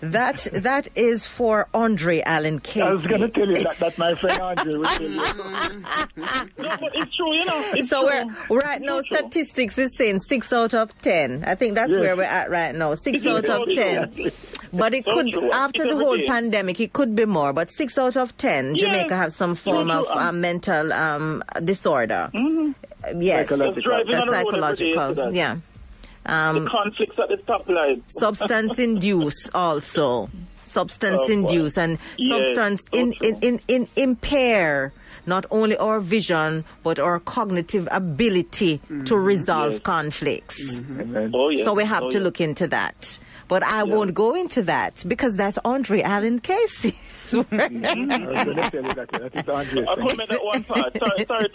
that, that is for Andre Allen Casey. I was going to tell you that, that my friend Andre will tell you. No, but it's true, you know. It's so true. We're, right now, it's statistics true. Is saying six out of ten. I think that's yes. where we're at right now. six out of ten. True. But it so could, true. After it's the whole day. Pandemic, it could be more. But six out of ten, yeah. Jamaica have some form true, of um, um, mental um, disorder. Mm-hmm. Yes, psychological. The psychological. Yeah, um, the conflicts at the top line. Substance induce also. Substance oh, induce and yes, substance so in, in, in, in impair not only our vision but our cognitive ability mm-hmm. to resolve yes. conflicts. Mm-hmm. Oh, yes. So we have oh, to yes. look into that. But I yeah. won't go into that because that's Andre Allen Casey. Sorry to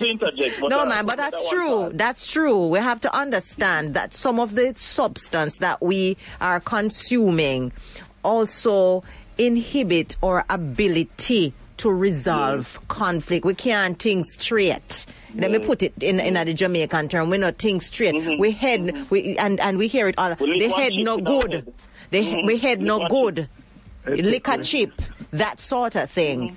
interject. But no, man, but that's that true. That's true. We have to understand that some of the substance that we are consuming also inhibit our ability to resolve yeah. conflict. We can't think straight. Let yeah. me put it in in yeah. a Jamaican term. We're not think straight. Mm-hmm. We head mm-hmm. we and and we hear it all. We the head no good. Head. The mm-hmm. we head we no good. It. Liquor it. Chip, that sort of thing. Mm-hmm.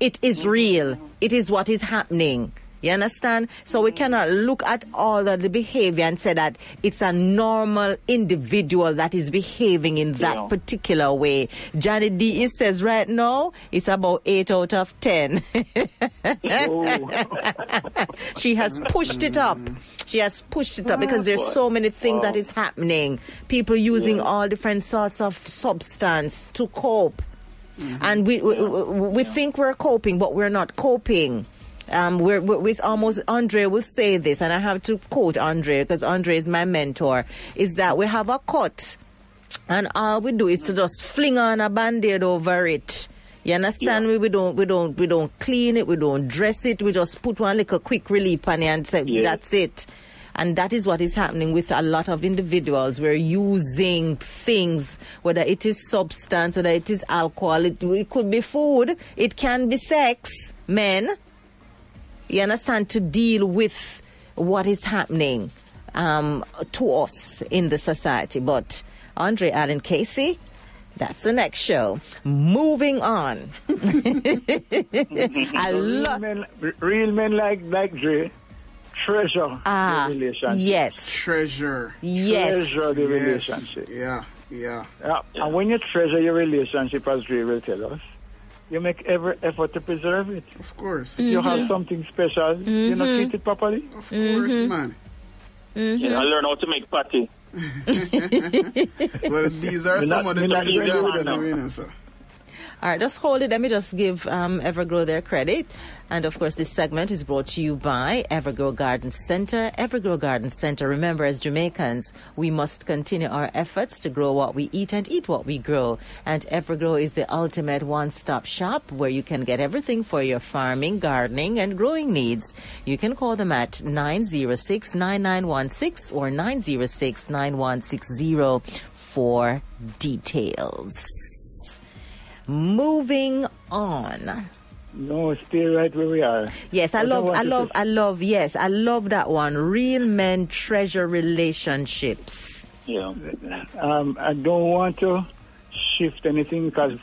It is mm-hmm. real. It is what is happening. You understand? So we cannot look at all of the behavior and say that it's a normal individual that is behaving in that yeah. particular way. Johnny D says right now it's about eight out of ten. She has pushed it up. She has pushed it up because there's so many things wow. that is happening. People using yeah. all different sorts of substance to cope. Mm-hmm. And we we, we, we yeah. think we're coping, but we're not coping. Um, we're, we're with almost Andre will say this, and I have to quote Andre because Andre is my mentor, is that we have a cut and all we do is to just fling on a band-aid over it. You understand yeah. me? We don't we don't we don't clean it, we don't dress it, we just put one like a quick relief on it and say yes. that's it. And that is what is happening with a lot of individuals. We're using things, whether it is substance, whether it is alcohol, it, it could be food, it can be sex, men. You understand, to deal with what is happening um, to us in the society. But Andre Allen Casey, that's the next show. Moving on. I so love real, real men like like Dre treasure uh, the relationship. Yes, treasure. Yes, treasure the yes. relationship. Yeah, yeah, yeah. And when you treasure your relationship, as Dre will tell us, you make every effort to preserve it. Of course. If mm-hmm. you have something special, mm-hmm. you not treat it properly. Of mm-hmm. course, man. Mm-hmm. Yeah, I learn how to make patty. Well, these are some of the things I have to do, sir. All right, just hold it. Let me just give um, Evergrow their credit. And, of course, this segment is brought to you by Evergrow Garden Centre. Evergrow Garden Centre, remember, as Jamaicans, we must continue our efforts to grow what we eat and eat what we grow. And Evergrow is the ultimate one-stop shop where you can get everything for your farming, gardening, and growing needs. You can call them at nine zero six, nine nine one six or nine zero six, nine one six zero for details. Moving on. No, stay right where we are. Yes, I, I love, I love, I love, yes, I love that one. Real men treasure relationships. Yeah. Um, I don't want to shift anything because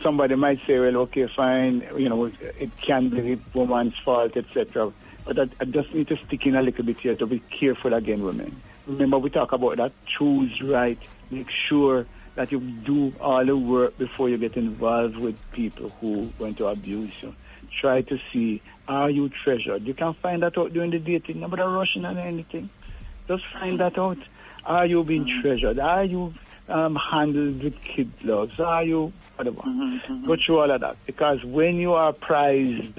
somebody might say, well, okay, fine, you know, it can be the woman's fault, et cetera. But I, I just need to stick in a little bit here to be careful again, women. Remember, we talk about that. Choose right. Make sure that you do all the work before you get involved with people who want to abuse you. Try to see, are you treasured? You can find that out during the dating. Nobody rushing on anything. Just find that out. Are you being mm-hmm. treasured? Are you um, handled with kid loves? Are you whatever? Mm-hmm. Go through all of that. Because when you are prized,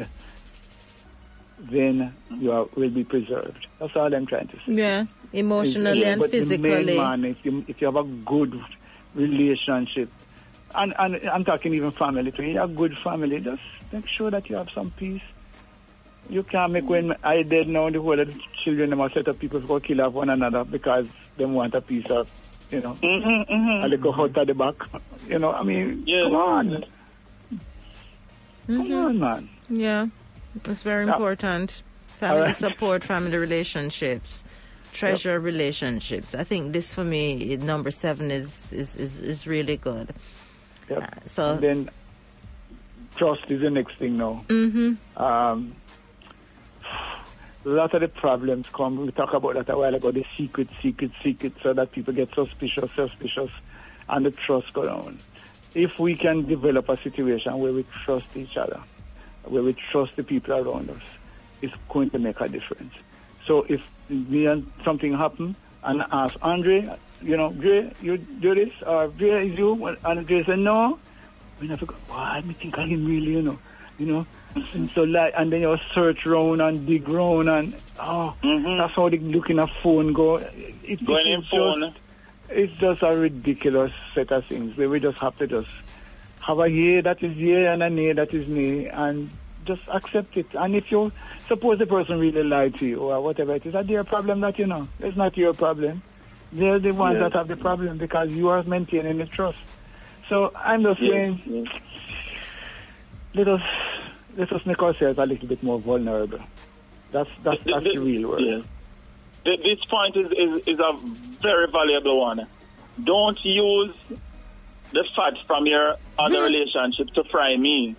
then you are, will be preserved. That's all I'm trying to say. Yeah, emotionally it's, and but physically. The main man, if you, if you have a good relationship, and, and I'm talking even family too. You have a good family, just make sure that you have some peace. You can't make when I did now the whole of the children them a set of people go kill off one another because they want a piece of, you know, mm-hmm, mm-hmm. a little hut at the back. You know, I mean, yeah. come on, mm-hmm. come on, man. Yeah, it's very yeah. important. Family right. support, family relationships. Treasure yep. relationships. I think this for me, number seven is is, is, is really good. Yep. Uh, so and then trust is the next thing now. Mm-hmm. Um, a lot of the problems come. We talked about that a while ago. The secret, secret, secret, so that people get suspicious, suspicious, and the trust go down. If we can develop a situation where we trust each other, where we trust the people around us, it's going to make a difference. So if me and something happen and ask Andre, you know, Dre, you do this, or Dre is you, and Andre said no, we never go, why me think I him really, you know, you know. And so like, and then you search round and dig round and oh, mm-hmm. that's how they looking at phone go. It, going it, in phone. Just, It's just a ridiculous set of things where we just have to just have a year that is year and a nay that is nay and just accept it. And if you suppose the person really lied to you or whatever it is, that's their problem that you know. It's not your problem. They're the ones yeah. that have the problem because you are maintaining the trust. So I'm just yeah. saying, yeah. let us let us make ourselves a little bit more vulnerable. That's that's, that's the, the, the real word. Yeah. This point is, is, is a very valuable one. Don't use the fat from your other yeah. relationship to fry me.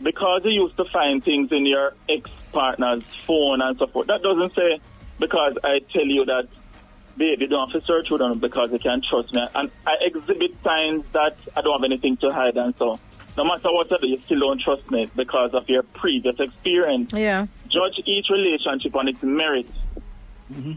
Because you used to find things in your ex-partner's phone and so forth. That doesn't say, because I tell you that, babe, you don't have to search with them because you can't trust me. And I exhibit signs that I don't have anything to hide and so. No matter what I do, you still don't trust me because of your previous experience. Yeah. Judge each relationship on its merits. Mm-hmm.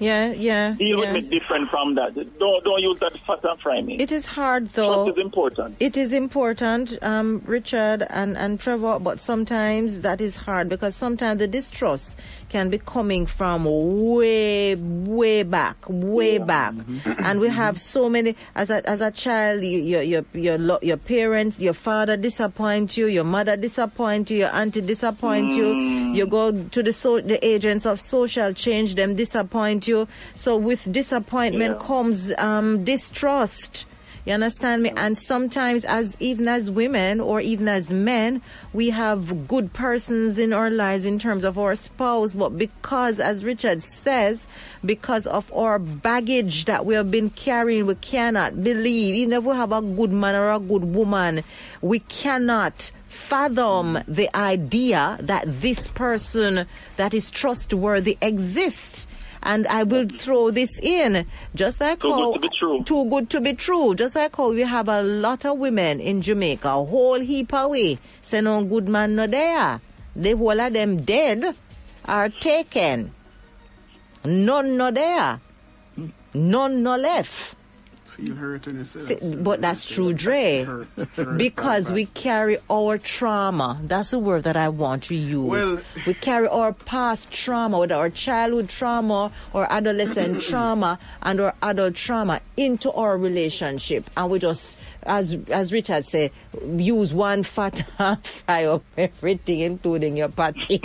Yeah, yeah. Deal yeah. with me different from that. Don't don't use that fat and fry me. It is hard though. Trust is important. It is important, um, Richard and, and Trevor, but sometimes that is hard because sometimes the distrust can be coming from way, way back, way yeah. back, mm-hmm. and we have so many. As a as a child, your your your your parents, your father disappoint you, your mother disappoint you, your auntie disappoint mm. you. You go to the so, the agents of social change, them disappoint you. So with disappointment yeah. comes um, distrust. You understand me? And sometimes, as even as women or even as men, we have good persons in our lives in terms of our spouse. But because, as Richard says, because of our baggage that we have been carrying, we cannot believe. Even if we have a good man or a good woman, we cannot fathom the idea that this person that is trustworthy exists. And I will throw this in, just like too how... Too good to be true. Too good to be true. Just like how we have a lot of women in Jamaica, a whole heap away, say no good man no there. The whole of them dead are taken. None no there. None no left. You hurt in a sense. See, but that's true, Dre. Hurt, hurt because we carry our trauma. That's the word that I want to use. Well, we carry our past trauma, whether our childhood trauma or adolescent trauma and our adult trauma into our relationship. And we just, as as Richard said, use one fat and fry up everything, including your party.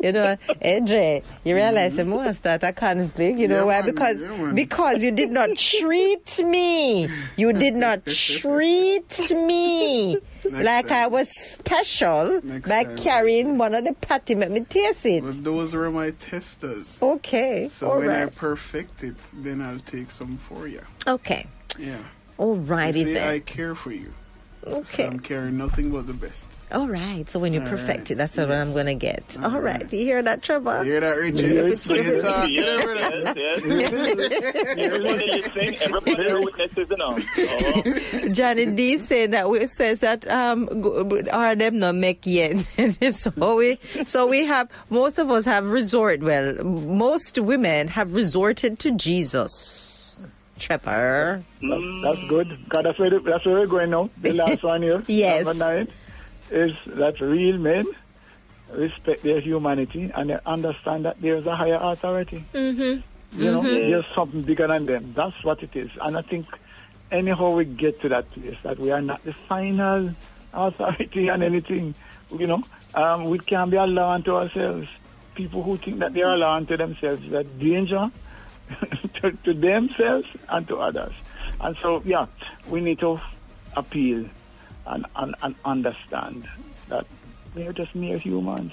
You know, A J, you realize the more I start a conflict, you know yeah, why? Man, because yeah, because you did not treat me. You did not treat me Next like time. I was special Next by time. carrying one of the patty. Let me taste it. Well, those were my testers. Okay. So All when right. I perfect it, then I'll take some for you. Okay. Yeah. All righty then. I care for you. Okay. So I'm carrying nothing but the best. All right. So when you All perfect right. it, that's yes. what I'm going to get. All, All right. right. You hear that, Trevor? You hear that, Richard? So you talk. Yes, yes. Everybody listening, everybody witnesses and all. Johnny D said that we says that um, are them not make yet. so we so we have most of us have resort. Well, most women have resorted to Jesus. Trevor. That's, that's good. God, that's, where the, that's where we're going now. The last one here, yes. number nine, is that real men respect their humanity and they understand that there's a higher authority. Mm-hmm. You know, mm-hmm. there's something bigger than them. That's what it is. And I think anyhow we get to that place, that we are not the final authority on anything, you know, um, we can be allowed to ourselves. People who think that they are allowed to themselves, that danger. to, to themselves and to others. And so, yeah, we need to appeal and, and, and understand that we are just mere humans.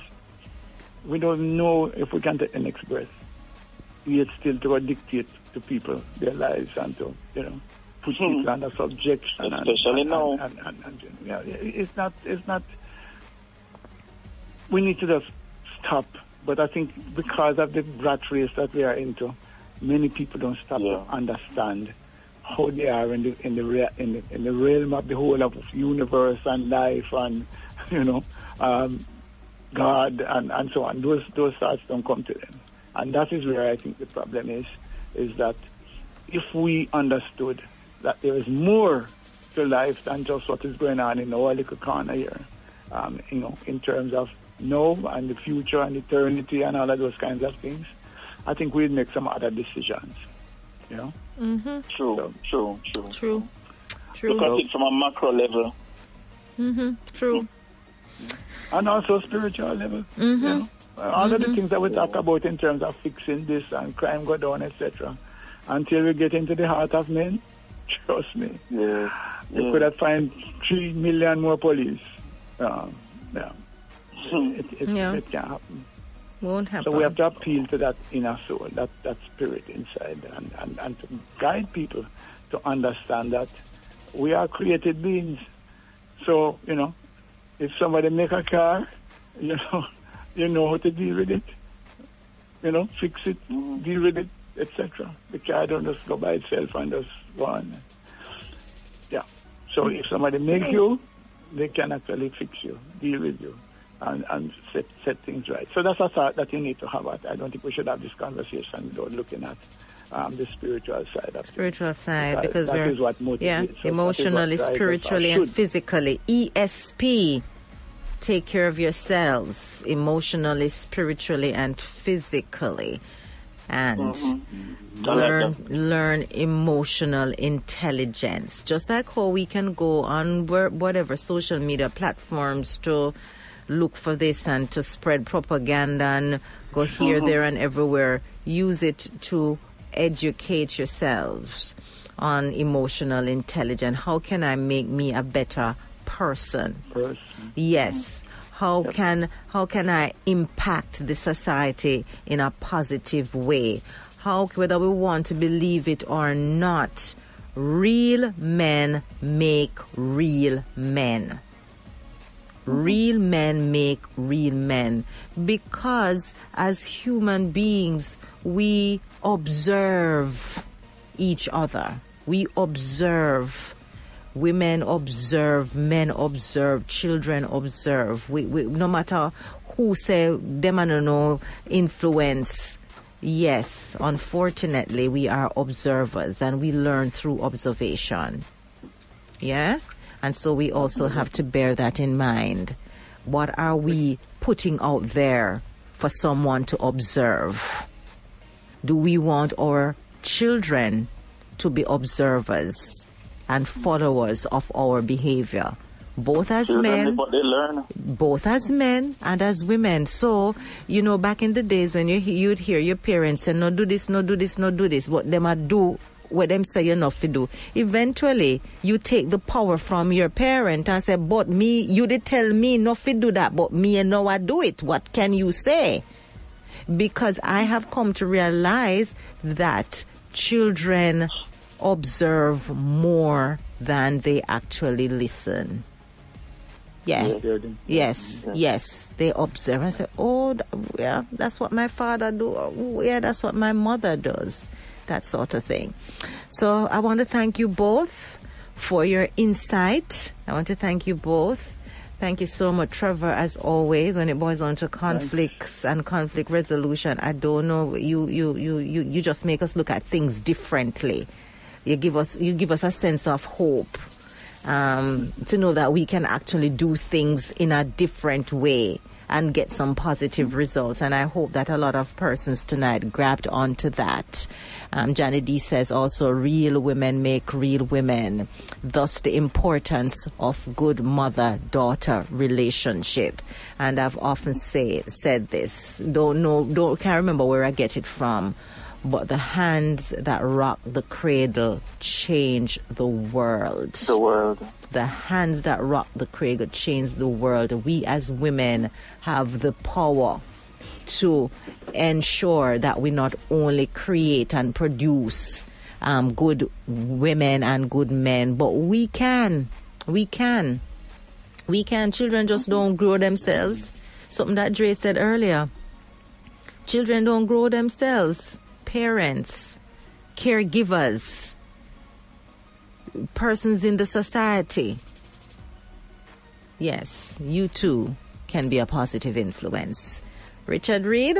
We don't know if we can take the next breath. Yet still to dictate to people their lives and to, you know, put hmm. people under subjection. Especially and, now. And, and, and, and, and, yeah, it's not, it's not... We need to just stop. But I think because of the rat race that we are into, many people don't stop yeah. to understand how they are in the in the, rea- in the in the realm of the whole of universe and life and you know um, God and, and so on. Those those thoughts don't come to them, and that is where I think the problem is. Is that if we understood that there is more to life than just what is going on in our little corner here, um, you know, in terms of now and the future and eternity and all of those kinds of things, I think we'll make some other decisions, you know? Mm-hmm. True, so, true, true, true, true. Look at it from a macro level. Mm-hmm. True. And also spiritual level. Mm-hmm. You know? All mm-hmm. of the things that we talk about in terms of fixing this and crime go down, et cetera. Until we get into the heart of men, trust me, yeah. you yeah. could have found three million more police. Um, yeah. It, it, yeah. it can't happen. Won't happen. So we have to appeal to that inner soul, that, that spirit inside, and, and, and to guide people to understand that we are created beings. So, you know, if somebody make a car, you know, you know how to deal with it. You know, fix it, deal with it, et cetera. The car don't just go by itself and just go on. Yeah. So if somebody make you, they can actually fix you, deal with you, and, and set, set things right. So that's a thought that you need to have. At. I don't think we should have this conversation without looking at um, the spiritual side. Of spiritual side, that, because that we're is what motivates yeah, us. Emotionally, spiritually, and physically. E S P. Take care of yourselves emotionally, spiritually, and physically, and mm-hmm. learn learn emotional intelligence. Just like how we can go on whatever social media platforms to look for this and to spread propaganda and go here, mm-hmm. there, and everywhere. Use it to educate yourselves on emotional intelligence. How can I make me a better person? person. Yes. How yep. can how can I impact the society in a positive way? How, whether we want to believe it or not, real men make real men. Mm-hmm. Real men make real men, because as human beings, we observe each other. We observe. Women observe, men observe, children observe. We, we, no matter who say them and no influence, yes, unfortunately, we are observers and we learn through observation. Yeah? And so we also have to bear that in mind. What are we putting out there for someone to observe? Do we want our children to be observers and followers of our behavior, both as men, both as men and as women? So, you know, back in the days when you, you'd hear your parents say, no, do this, no, do this, no, do this, what them a do, what them say you're not to do. Eventually, you take the power from your parent and say, but me, you did tell me not to do that, but me and now I do it. What can you say? Because I have come to realize that children observe more than they actually listen. Yeah. Yes. Yes. They observe and say, oh, yeah, that's what my father do. Oh, yeah, that's what my mother does. That sort of thing. So I want to thank you both for your insight. I want to thank you both. Thank you so much, Trevor, as always. When it boils down to conflicts and conflict resolution, I don't know, you, you, you, you, you just make us look at things differently. You give us you give us a sense of hope, um, to know that we can actually do things in a different way and get some positive results. And I hope that a lot of persons tonight grabbed onto that. Um, Janet D says also, real women make real women. Thus the importance of good mother-daughter relationship. And I've often say said this. Don't know. Don't can't remember where I get it from. But the hands that rock the cradle change the world. The world. The hands that rock the cradle change the world. We as women have the power to ensure that we not only create and produce um, good women and good men, but we can. We can. We can. Children just don't grow themselves. Something that Dre said earlier. Children don't grow themselves. Parents, caregivers, persons in the society. Yes, you too can be a positive influence. Richard Reed?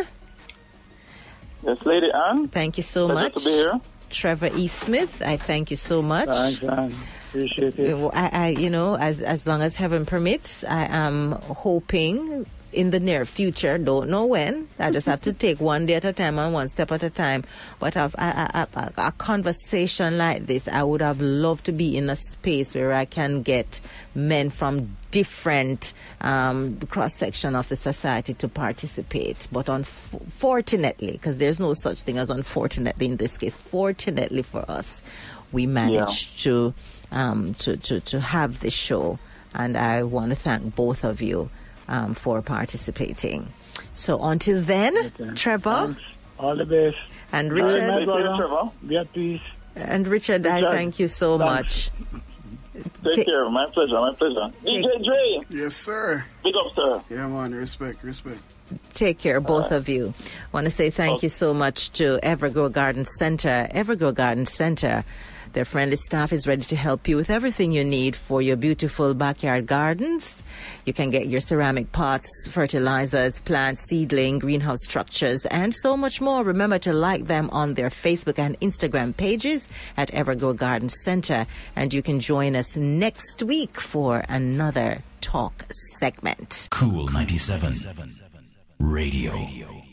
Yes, Lady Anne. Thank you so Pleasure much. To be here. Trevor E. Smith, I thank you so much. Thanks, Anne. Appreciate it. I, I, you know, as as long as heaven permits, I am hoping in the near future. Don't know when. I just have to take one day at a time and one step at a time. But I've, I, I, I, a conversation like this, I would have loved to be in a space where I can get men from different um, cross-section of the society to participate. But unfortunately, because there's no such thing as unfortunately in this case, fortunately for us, we managed yeah. to, um, to, to, to have this show. And I want to thank both of you um, for participating. So until then, okay. Trevor. Thanks. All the best. And Richard. Nice Trevor. Yeah, peace. And Richard, Richard, I thank you so thanks. much. Take, Take care. My pleasure. My pleasure. D J Dre. Yes, sir. Big up, sir. Yeah, man. Respect. Respect. Take care, both right. of you. Want to say thank okay. you so much to Evergrow Garden Centre. Evergrow Garden Centre. Their friendly staff is ready to help you with everything you need for your beautiful backyard gardens. You can get your ceramic pots, fertilizers, plants, seedling, greenhouse structures, and so much more. Remember to like them on their Facebook and Instagram pages at Evergrow Garden Centre. And you can join us next week for another talk segment. Cool ninety-seven Radio.